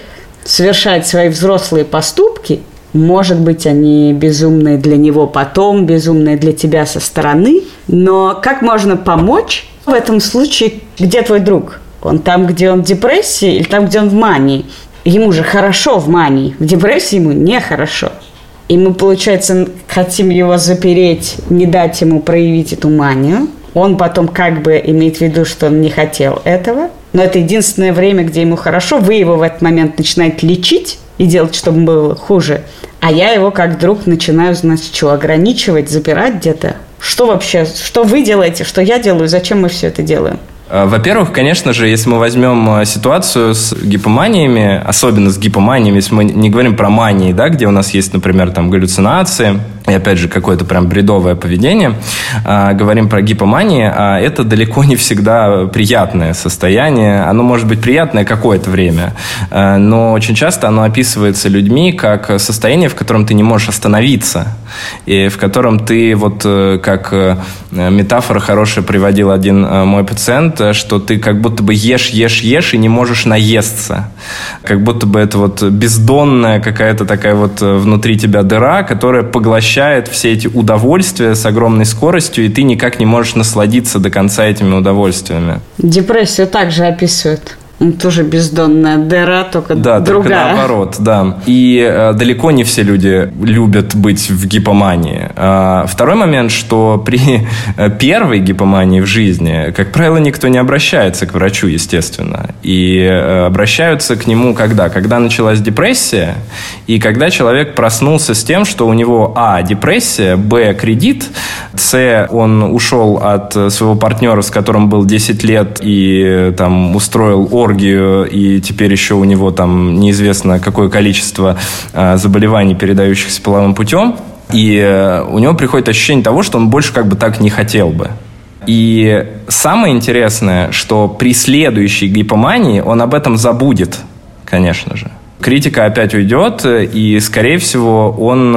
совершает свои взрослые поступки? Может быть, они безумные для него потом, безумные для тебя со стороны. Но как можно помочь в этом случае? Где твой друг? Он там, где он в депрессии, или там, где он в мании? Ему же хорошо в мании, в депрессии ему нехорошо. И мы, получается, хотим его запереть, не дать ему проявить эту манию. Он потом как бы имеет в виду, что он не хотел этого. Но это единственное время, где ему хорошо. Вы его в этот момент начинаете лечить и делать, чтобы было хуже. А я его как друг начинаю, значит, что, ограничивать, запирать где-то? Что вообще, что вы делаете, что я делаю, зачем мы все это делаем? Во-первых, конечно же, если мы возьмем ситуацию с гипоманиями, особенно с гипоманиями, если мы не говорим про мании, да, где у нас есть, например, там, галлюцинации, и опять же какое-то прям бредовое поведение, а, говорим про гипомании, а это далеко не всегда приятное состояние. Оно может быть приятное какое-то время, а, но очень часто оно описывается людьми как состояние, в котором ты не можешь остановиться, и в котором ты, вот как метафора хорошая приводил один мой пациент, что ты как будто бы ешь, ешь, ешь и не можешь наесться. Как будто бы это вот бездонная какая-то такая вот внутри тебя дыра, которая поглощает все эти удовольствия с огромной скоростью, и ты никак не можешь насладиться до конца этими удовольствиями. Депрессию также описывают. Тоже бездонная дыра, только да, другая. Да, только наоборот, да. И э, далеко не все люди любят быть в гипомании. Э, второй момент, что при э, первой гипомании в жизни, как правило, никто не обращается к врачу, естественно. И э, обращаются к нему когда? Когда началась депрессия, и когда человек проснулся с тем, что у него а. депрессия, б. кредит, с. он ушел от своего партнера, с которым был десять лет, и там устроил орг, и теперь еще у него там неизвестно какое количество а, заболеваний, передающихся половым путем. И а, у него приходит ощущение того, что он больше как бы так не хотел бы. И самое интересное, что при следующей гипомании он об этом забудет, конечно же. Критика опять уйдет, и, скорее всего, он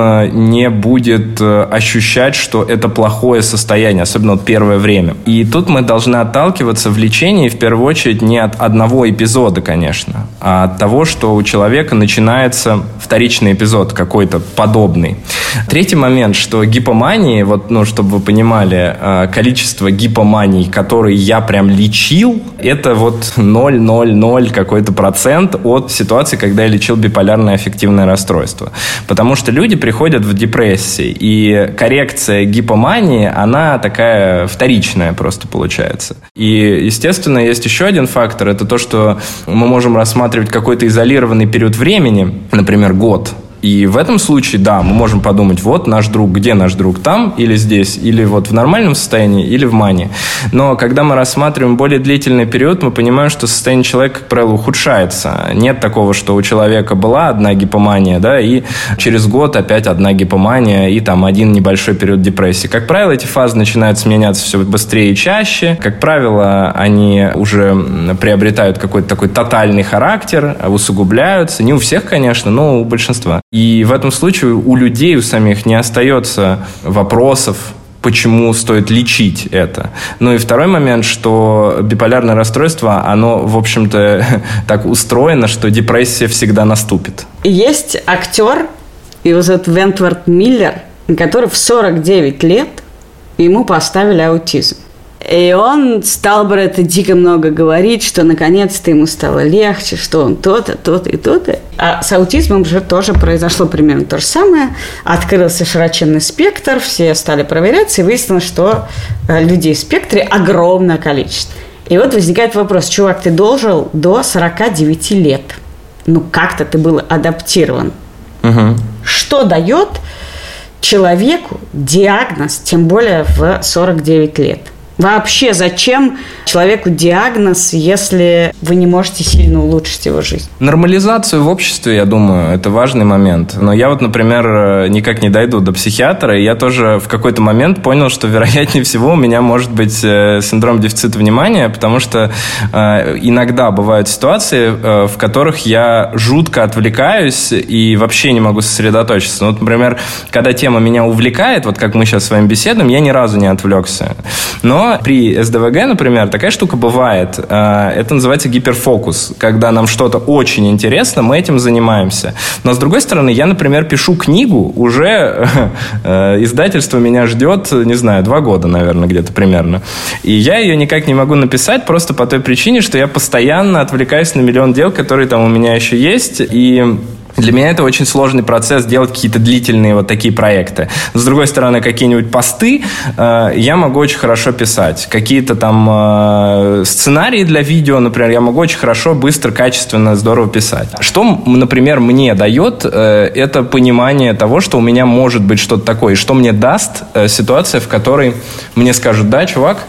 не будет ощущать, что это плохое состояние, особенно вот первое время. И тут мы должны отталкиваться в лечении, в первую очередь, не от одного эпизода, конечно, а от того, что у человека начинается вторичный эпизод какой-то подобный. Третий момент, что гипомании, вот, ну, чтобы вы понимали, количество гипоманий, которые я прям лечил, это вот ноль целых ноль ноль какой-то процент от ситуации, когда я лечил биполярное аффективное расстройство. Потому что люди приходят в депрессии, и коррекция гипомании, она такая вторичная просто получается. И, естественно, есть еще один фактор, это то, что мы можем рассматривать какой-то изолированный период времени, например, год. И в этом случае, да, мы можем подумать, вот наш друг, где наш друг, там или здесь, или вот в нормальном состоянии, или в мании. Но когда мы рассматриваем более длительный период, мы понимаем, что состояние человека, как правило, ухудшается. Нет такого, что у человека была одна гипомания, да, и через год опять одна гипомания, и там один небольшой период депрессии. Как правило, эти фазы начинают сменяться все быстрее и чаще. Как правило, они уже приобретают какой-то такой тотальный характер, усугубляются. Не у всех, конечно, но у большинства. И в этом случае у людей, у самих, не остается вопросов, почему стоит лечить это. Ну и второй момент, что биполярное расстройство, оно, в общем-то, так устроено, что депрессия всегда наступит. Есть актер, его зовут Вентворт Миллер, который в сорок девять лет, ему поставили аутизм. И он стал про это дико много говорить, что наконец-то ему стало легче, что он то-то, то-то и то-то. А с аутизмом же тоже произошло примерно то же самое. Открылся широченный спектр, все стали проверяться, и выяснилось, что людей в спектре огромное количество. И вот возникает вопрос: чувак, ты дожил до сорока девяти лет. Ну, как-то ты был адаптирован. Угу. Что дает человеку диагноз, тем более в сорок девять лет? Вообще, зачем человеку диагноз, если вы не можете сильно улучшить его жизнь? Нормализацию в обществе, я думаю, это важный момент. Но я вот, например, никак не дойду до психиатра, и я тоже в какой-то момент понял, что, вероятнее всего, у меня может быть синдром дефицита внимания, потому что иногда бывают ситуации, в которых я жутко отвлекаюсь и вообще не могу сосредоточиться. Ну, вот, например, когда тема меня увлекает, вот как мы сейчас с вами беседуем, я ни разу не отвлекся. Но при СДВГ, например, такая штука бывает. Это называется гиперфокус. Когда нам что-то очень интересно, мы этим занимаемся. Но, с другой стороны, я, например, пишу книгу, уже издательство меня ждет, не знаю, два года, наверное, где-то примерно. И я ее никак не могу написать просто по той причине, что я постоянно отвлекаюсь на миллион дел, которые там у меня еще есть, и... Для меня это очень сложный процесс делать какие-то длительные вот такие проекты. С другой стороны, какие-нибудь посты э, я могу очень хорошо писать. Какие-то там э, сценарии для видео, например, я могу очень хорошо, быстро, качественно, здорово писать. Что, например, мне дает, э, это понимание того, что у меня может быть что-то такое. И что мне даст э, ситуация, в которой мне скажут: да, чувак,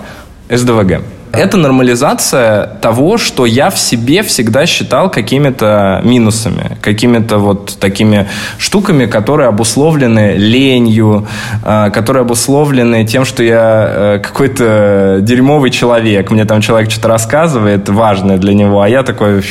СДВГ. Это нормализация того, что я в себе всегда считал какими-то минусами, какими-то вот такими штуками, которые обусловлены ленью, которые обусловлены тем, что я какой-то дерьмовый человек. Мне там человек что-то рассказывает важное для него, а я такой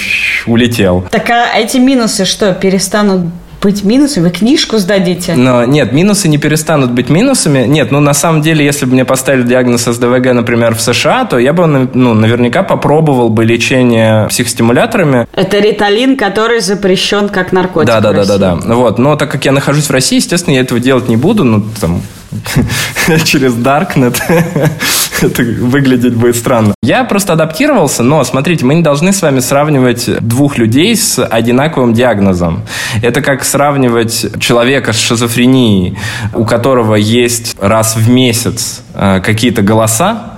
улетел. Так а эти минусы что, перестанут быть минусами? Вы книжку сдадите? Но, нет, минусы не перестанут быть минусами. Нет, ну, на самом деле, если бы мне поставили диагноз СДВГ, например, в США, то я бы, ну, наверняка попробовал бы лечение психостимуляторами. Это риталин, который запрещен как наркотик. Да, да, да, да, да. Вот. Но так как я нахожусь в России, естественно, я этого делать не буду. Ну, там... через Darknet это выглядеть будет странно. Я просто адаптировался, но, смотрите, мы не должны с вами сравнивать двух людей с одинаковым диагнозом. Это как сравнивать человека с шизофренией, у которого есть раз в месяц какие-то голоса,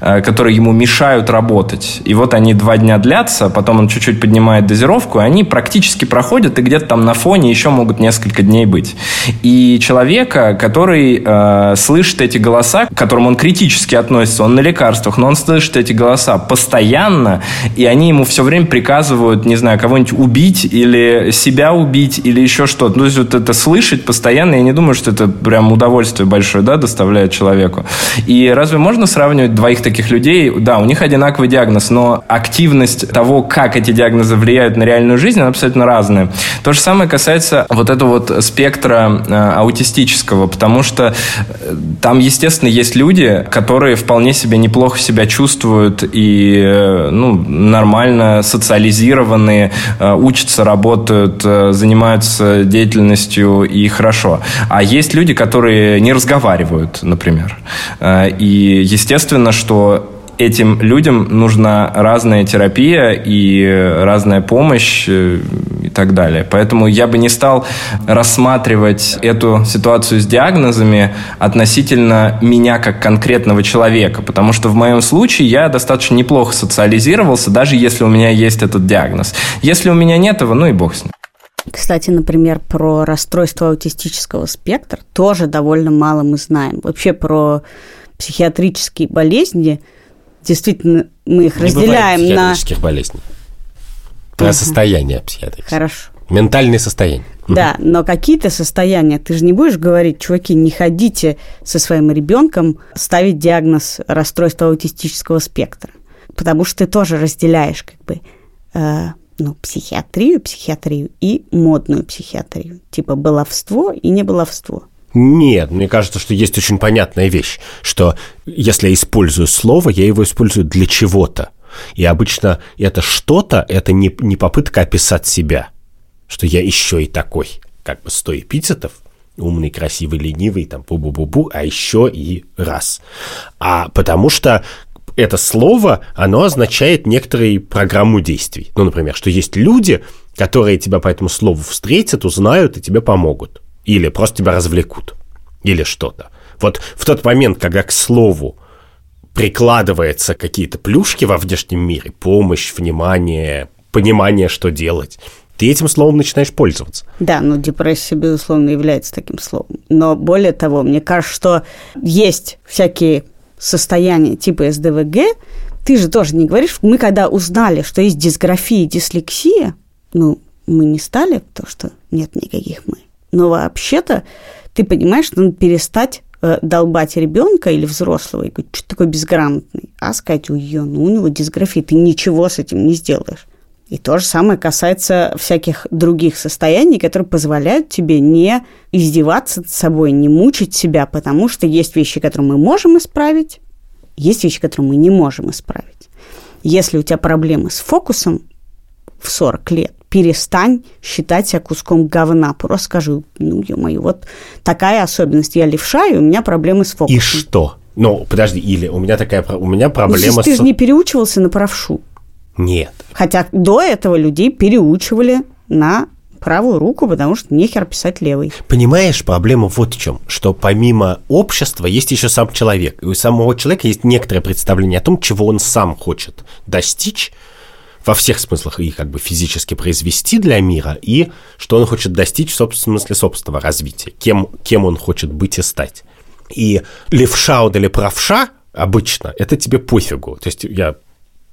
которые ему мешают работать. И вот они два дня длятся, потом он чуть-чуть поднимает дозировку, и они практически проходят, и где-то там на фоне еще могут несколько дней быть. И человека, который э, слышит эти голоса, к которым он критически относится, он на лекарствах, но он слышит эти голоса постоянно, и они ему все время приказывают, не знаю, кого-нибудь убить, или себя убить, или еще что-то. То есть вот это слышать постоянно, я не думаю, что это прям удовольствие большое, да, доставляет человеку. И разве можно сравнивать двоих таких людей? Да, у них одинаковый диагноз, но активность того, как эти диагнозы влияют на реальную жизнь, она абсолютно разная. То же самое касается вот этого вот спектра э, аутистического, потому что там, естественно, есть люди, которые вполне себе неплохо себя чувствуют и э, ну, нормально социализированные, э, учатся, работают, э, занимаются деятельностью и хорошо. А есть люди, которые не разговаривают, например. Э, и, естественно, что этим людям нужна разная терапия и разная помощь и так далее. Поэтому я бы не стал рассматривать эту ситуацию с диагнозами относительно меня как конкретного человека, потому что в моем случае я достаточно неплохо социализировался, даже если у меня есть этот диагноз. Если у меня нет его, ну и бог с ним. Кстати, например, про расстройство аутистического спектра тоже довольно мало мы знаем. Вообще про... психиатрические болезни, действительно, мы их не разделяем на... Не бывает психиатрических болезней. На uh-huh. состояние психиатрическое. Хорошо. Ментальные состояния. Да, uh-huh. но какие-то состояния. Ты же не будешь говорить: чуваки, не ходите со своим ребенком ставить диагноз расстройства аутистического спектра. Потому что ты тоже разделяешь как бы э, ну, психиатрию, психиатрию и модную психиатрию. Типа баловство и небаловство. Нет, мне кажется, что есть очень понятная вещь, что если я использую слово, я его использую для чего-то. И обычно это что-то, это не, не попытка описать себя, что я еще и такой, как бы сто эпитетов, умный, красивый, ленивый, там, бу-бу-бу-бу, а еще и раз. А потому что это слово, оно означает некоторую программу действий. Ну, например, что есть люди, которые тебя по этому слову встретят, узнают и тебе помогут. Или просто тебя развлекут. Или что-то. Вот в тот момент, когда к слову прикладываются какие-то плюшки во внешнем мире, помощь, внимание, понимание, что делать, ты этим словом начинаешь пользоваться. Да, ну депрессия, безусловно, является таким словом. Но более того, мне кажется, что есть всякие состояния типа СДВГ. Ты же тоже не говоришь. Мы когда узнали, что есть дисграфия и дислексия, ну, мы не стали, потому что нет никаких «мы». Но вообще-то ты понимаешь, что надо перестать долбать ребенка или взрослого и говорить, что такой безграмотный, а сказать, ой, ну у него дисграфия, ты ничего с этим не сделаешь. И то же самое касается всяких других состояний, которые позволяют тебе не издеваться над собой, не мучить себя, потому что есть вещи, которые мы можем исправить, есть вещи, которые мы не можем исправить. Если у тебя проблемы с фокусом в сорок лет, перестань считать себя куском говна. Просто скажи, ну, ё-моё, вот такая особенность. Я левша, и у меня проблемы с фокусом. И что? Ну, подожди, или у меня такая у меня проблема ну, с... Ты же не переучивался на правшу. Нет. Хотя до этого людей переучивали на правую руку, потому что нехер писать левой. Понимаешь, проблема вот в чем, что помимо общества есть еще сам человек. И у самого человека есть некоторое представление о том, чего он сам хочет достичь, во всех смыслах и как бы физически произвести для мира, и что он хочет достичь в собственном смысле собственного развития, кем, кем он хочет быть и стать. И левша он или правша обычно, это тебе пофигу. То есть я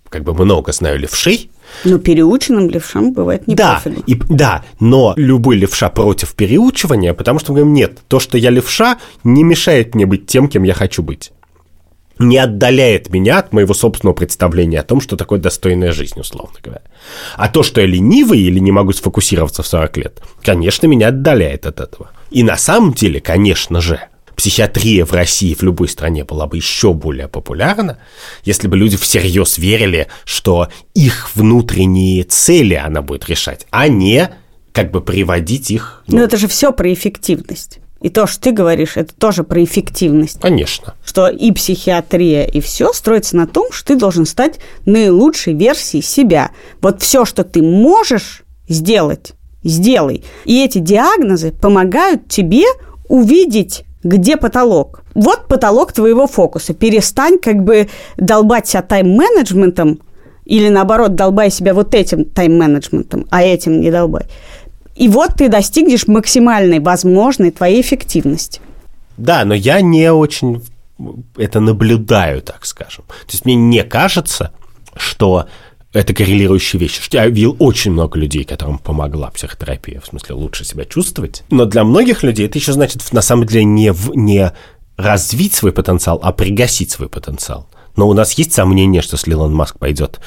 как бы много знаю левшей. Но переученным левшам бывает не да, пофигу. И, да, но любой левша против переучивания, потому что мы говорим, нет, то, что я левша, не мешает мне быть тем, кем я хочу быть. Не отдаляет меня от моего собственного представления о том, что такое достойная жизнь, условно говоря. А то, что я ленивый или не могу сфокусироваться в сорок лет, конечно, меня отдаляет от этого. И на самом деле, конечно же, психиатрия в России, в любой стране была бы еще более популярна, если бы люди всерьез верили, что их внутренние цели она будет решать, а не как бы приводить их... Ну, Но это же все про эффективность. И то, что ты говоришь, это тоже про эффективность. Конечно. Что и психиатрия, и все строится на том, что ты должен стать наилучшей версией себя. Вот все, что ты можешь сделать, сделай. И эти диагнозы помогают тебе увидеть, где потолок. Вот потолок твоего фокуса. Перестань как бы долбать себя тайм-менеджментом или, наоборот, долбай себя вот этим тайм-менеджментом, а этим не долбай. И вот ты достигнешь максимальной возможной твоей эффективности. Да, но я не очень это наблюдаю, так скажем. То есть мне не кажется, что это коррелирующие вещи. Я видел очень много людей, которым помогла психотерапия, в смысле лучше себя чувствовать. Но для многих людей это еще значит на самом деле не, в, не развить свой потенциал, а пригасить свой потенциал. Но у нас есть сомнение, что если Илон Маск пойдет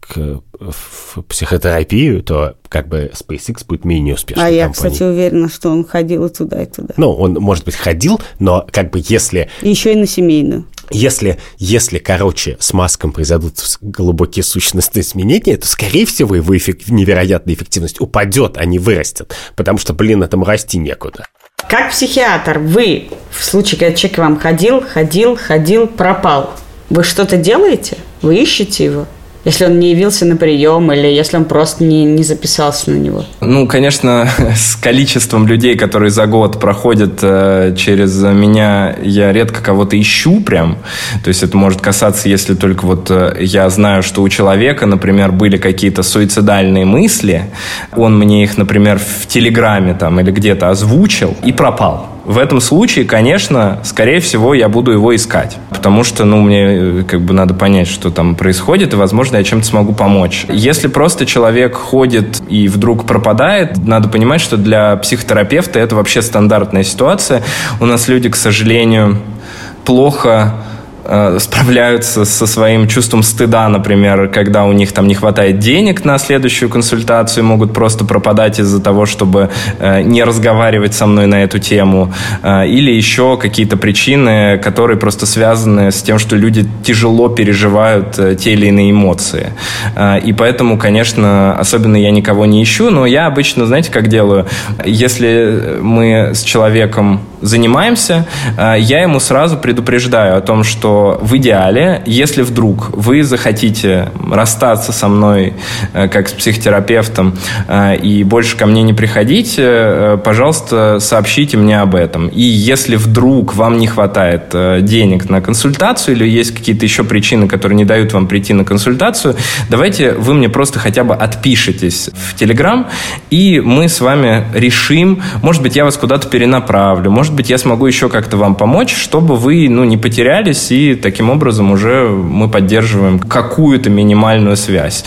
к в психотерапию, то как бы SpaceX будет менее успешной компанией. А я, компанией. Кстати, уверена, что он ходил и туда, и туда. Ну, он, может быть, ходил, но как бы если... Еще и на семейную. Если, если, короче, с Маском произойдут глубокие сущностные изменения, то, скорее всего, его эффект, невероятная эффективность упадет, а не вырастет, потому что, блин, этому расти некуда. Как психиатр, вы, в случае, когда человек к вам ходил, ходил, ходил, пропал, вы что-то делаете? Вы ищете его? Если он не явился на прием или если он просто не, не записался на него? Ну, конечно, с количеством людей, которые за год проходят э, через меня, я редко кого-то ищу прям. То есть это может касаться, если только вот э, я знаю, что у человека, например, были какие-то суицидальные мысли, он мне их, например, в Телеграме там или где-то озвучил и пропал. В этом случае, конечно, скорее всего, я буду его искать. Потому что, ну, мне как бы надо понять, что там происходит, и, возможно, я чем-то смогу помочь. Если просто человек ходит и вдруг пропадает, надо понимать, что для психотерапевта это вообще стандартная ситуация. У нас люди, к сожалению, плохо... справляются со своим чувством стыда, например, когда у них там не хватает денег на следующую консультацию, могут просто пропадать из-за того, чтобы не разговаривать со мной на эту тему, или еще какие-то причины, которые просто связаны с тем, что люди тяжело переживают те или иные эмоции. И поэтому, конечно, особенно я никого не ищу, но я обычно, знаете, как делаю? Если мы с человеком занимаемся, я ему сразу предупреждаю о том, что что в идеале, если вдруг вы захотите расстаться со мной как с психотерапевтом и больше ко мне не приходить, пожалуйста, сообщите мне об этом. И если вдруг вам не хватает денег на консультацию или есть какие-то еще причины, которые не дают вам прийти на консультацию, давайте вы мне просто хотя бы отпишитесь в Telegram, и мы с вами решим, может быть, я вас куда-то перенаправлю, может быть, я смогу еще как-то вам помочь, чтобы вы, ну, не потерялись, и таким образом уже мы поддерживаем какую-то минимальную связь.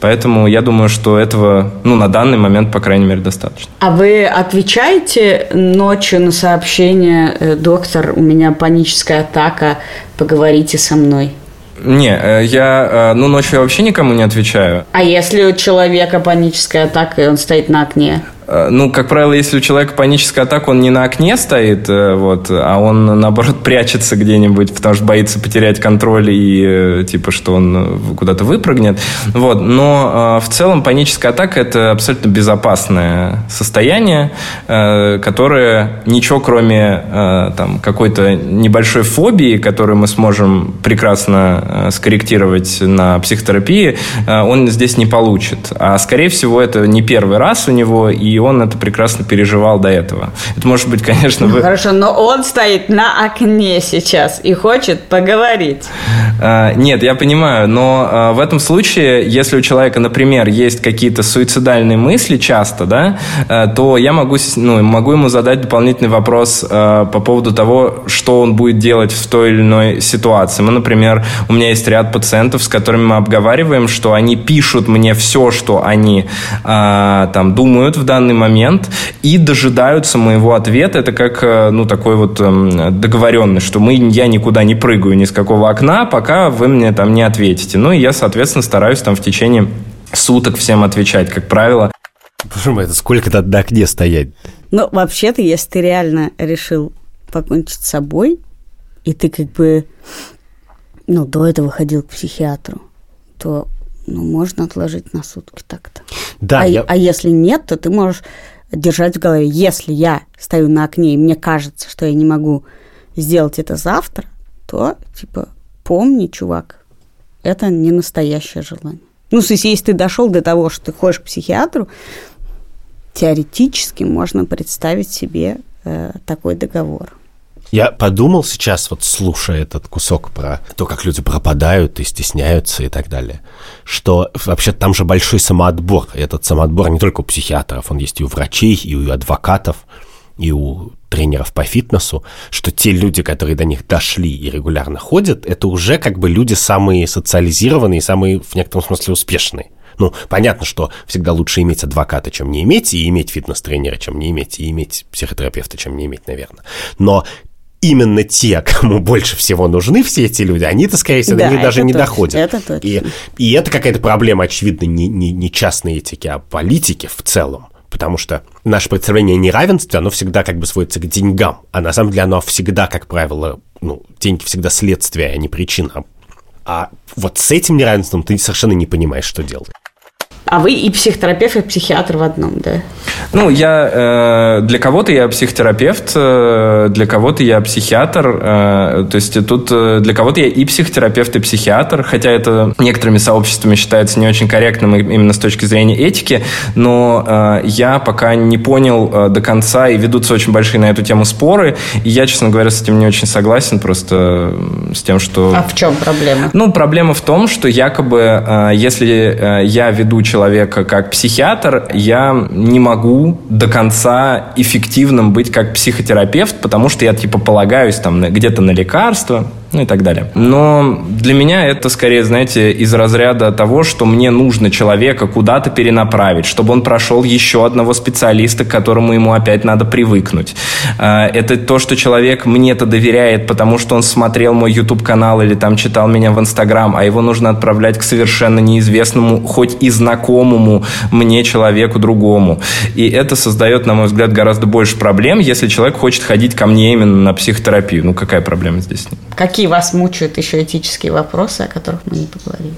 Поэтому я думаю, что этого, ну, на данный момент, по крайней мере, достаточно. А вы отвечаете ночью на сообщение: «Доктор, у меня паническая атака, поговорите со мной»? Не, я, ну, ночью я вообще никому не отвечаю. А если у человека паническая атака, и он стоит на окне? Ну, как правило, если у человека паническая атака, он не на окне стоит, вот, а он, наоборот, прячется где-нибудь, потому что боится потерять контроль и, типа, что он куда-то выпрыгнет. Вот. Но в целом паническая атака – это абсолютно безопасное состояние, которое ничего, кроме там, какой-то небольшой фобии, которую мы сможем прекрасно скорректировать на психотерапии, он здесь не получит. А, скорее всего, это не первый раз у него, и И он это прекрасно переживал до этого. Это может быть, конечно... Ну, вы... Хорошо, но он стоит на окне сейчас и хочет поговорить. А, нет, я понимаю, но а, в этом случае, если у человека, например, есть какие-то суицидальные мысли часто, да, а, то я могу, ну, могу ему задать дополнительный вопрос а, по поводу того, что он будет делать в той или иной ситуации. Мы, например, у меня есть ряд пациентов, с которыми мы обговариваем, что они пишут мне все, что они а, там, думают в данном данный момент и дожидаются моего ответа. Это как, ну, такой вот договоренность, что мы, я никуда не прыгаю ни с какого окна, пока вы мне там не ответите. Ну, и я, соответственно, стараюсь там в течение суток всем отвечать, как правило. Почему это? Сколько надо на окне стоять? Ну, вообще-то, если ты реально решил покончить с собой, и ты как бы, ну, до этого ходил к психиатру, то... Ну, можно отложить на сутки так-то. Да, а, я... а если нет, то ты можешь держать в голове. Если я стою на окне, и мне кажется, что я не могу сделать это завтра, то, типа, помни, чувак, это не настоящее желание. Ну, в смысле, если ты дошел до того, что ты ходишь к психиатру, теоретически можно представить себе э, такой договор. Я подумал сейчас, вот слушая этот кусок про то, как люди пропадают и стесняются и так далее, что вообще там же большой самоотбор. И этот самоотбор не только у психиатров, он есть и у врачей, и у адвокатов, и у тренеров по фитнесу, что те люди, которые до них дошли и регулярно ходят, это уже как бы люди самые социализированные, самые в некотором смысле успешные. Ну, понятно, что всегда лучше иметь адвоката, чем не иметь, и иметь фитнес-тренера, чем не иметь, и иметь психотерапевта, чем не иметь, наверное. Но... именно те, кому больше всего нужны все эти люди, они-то, скорее всего, да, они даже не точно, доходят. Это точно. И, и это какая-то проблема, очевидно, не, не, не частной этики, а политики в целом. Потому что наше представление о неравенстве, оно всегда как бы сводится к деньгам. А на самом деле оно всегда, как правило, ну, деньги всегда следствие, а не причина. А вот с этим неравенством ты совершенно не понимаешь, что делать. А вы и психотерапевт, и психиатр в одном, да? Ну, я э, для кого-то я психотерапевт, э, для кого-то я психиатр. Э, то есть тут э, для кого-то я и психотерапевт, и психиатр. Хотя это некоторыми сообществами считается не очень корректным именно с точки зрения этики. Но э, я пока не понял э, до конца, и ведутся очень большие на эту тему споры. И я, честно говоря, с этим не очень согласен. Просто с тем, что... А в чем проблема? Ну, проблема в том, что якобы, э, если э, я веду человека, человека как психиатр, я не могу до конца эффективным быть как психотерапевт, потому что я типа полагаюсь там где-то на лекарства, ну и так далее. Но для меня это скорее, знаете, из разряда того, что мне нужно человека куда-то перенаправить, чтобы он прошел еще одного специалиста, к которому ему опять надо привыкнуть. Это то, что человек мне-то доверяет, потому что он смотрел мой YouTube-канал или там читал меня в Instagram, а его нужно отправлять к совершенно неизвестному, хоть и знакомому мне человеку другому. И это создает, на мой взгляд, гораздо больше проблем, если человек хочет ходить ко мне именно на психотерапию. Ну, какая проблема здесь? Какие вас мучают еще этические вопросы, о которых мы не поговорили?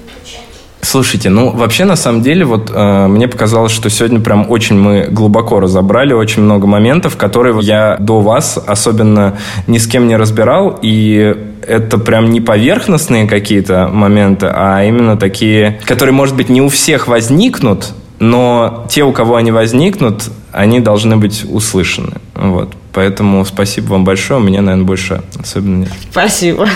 Слушайте, ну вообще на самом деле вот э, мне показалось, что сегодня прям очень мы глубоко разобрали очень много моментов, которые я до вас особенно ни с кем не разбирал, и это прям не поверхностные какие-то моменты, а именно такие, которые, может быть, не у всех возникнут, но те, у кого они возникнут, они должны быть услышаны. Вот. Поэтому спасибо вам большое, у меня, наверное, больше особенно нет. Спасибо.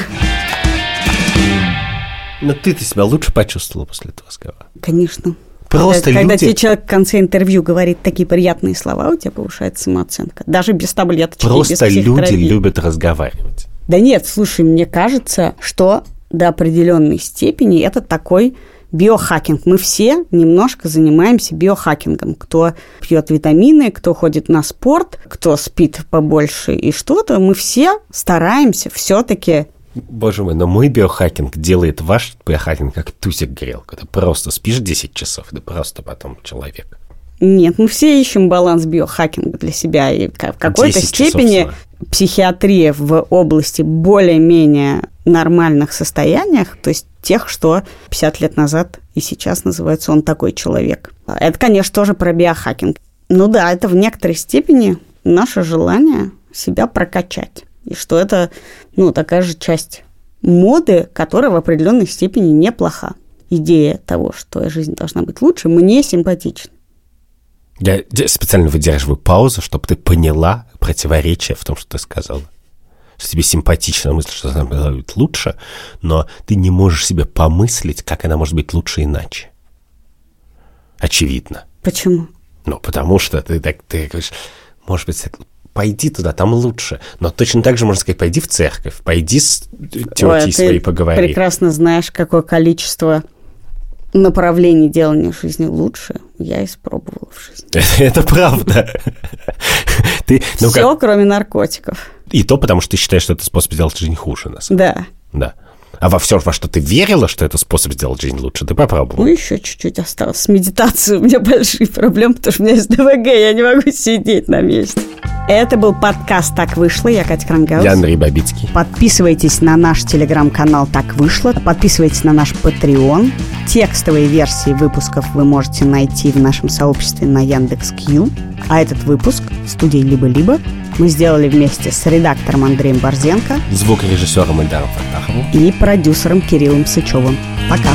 Но ты-то себя лучше почувствовала после этого разговора? Конечно. Просто когда, люди... Когда тебе человек в конце интервью говорит такие приятные слова, у тебя повышается самооценка. Даже без таблеточки, просто без психотерапии. Просто люди любят разговаривать. Да нет, слушай, мне кажется, что до определенной степени это такой... биохакинг. Мы все немножко занимаемся биохакингом. Кто пьет витамины, кто ходит на спорт, кто спит побольше и что-то. Мы все стараемся все-таки... Боже мой, но мой биохакинг делает ваш биохакинг как тузик-грелку. Ты просто спишь десять часов, ты просто потом человек. Нет, мы все ищем баланс биохакинга для себя. И в какой-то степени психиатрия в области более-менее нормальных состояниях, то есть тех, что пятьдесят лет назад и сейчас называется «он такой человек». Это, конечно, тоже про биохакинг. Ну да, это в некоторой степени наше желание себя прокачать. И что это, ну, такая же часть моды, которая в определенной степени неплоха. Идея того, что жизнь должна быть лучше, мне симпатична. Я специально выдерживаю паузу, чтобы ты поняла противоречие в том, что ты сказала. Что тебе симпатична мысль, что она должна быть лучше, но ты не можешь себе помыслить, как она может быть лучше иначе. Очевидно. Почему? Ну, потому что ты так ты говоришь, может быть, пойди туда, там лучше. Но точно так же можно сказать, пойди в церковь, пойди с тетей своей поговори. Ты прекрасно знаешь, какое количество... направление делания жизни лучше я испробовала в жизни. Это правда. Все, кроме наркотиков. И то, потому что ты считаешь, что это способ сделать жизнь хуже, на самом деле. Да. А во все, во что ты верила, что это способ сделать жизнь лучше, ты попробовала? Ну, еще чуть-чуть осталось. С медитацией у меня большие проблемы, потому что у меня есть ДВГ, я не могу сидеть на месте. Это был подкаст «Так вышло». Я Катя Кронгауз. Я Андрей Бабицкий. Подписывайтесь на наш телеграм-канал «Так вышло». Подписывайтесь на наш Patreon. Текстовые версии выпусков вы можете найти в нашем сообществе на Яндекс.Кью. А этот выпуск студии «Либо-либо» мы сделали вместе с редактором Андреем Борзенко, звукорежиссером Ильдаром Фаттаховым и продюсером Кириллом Сычевым. Пока!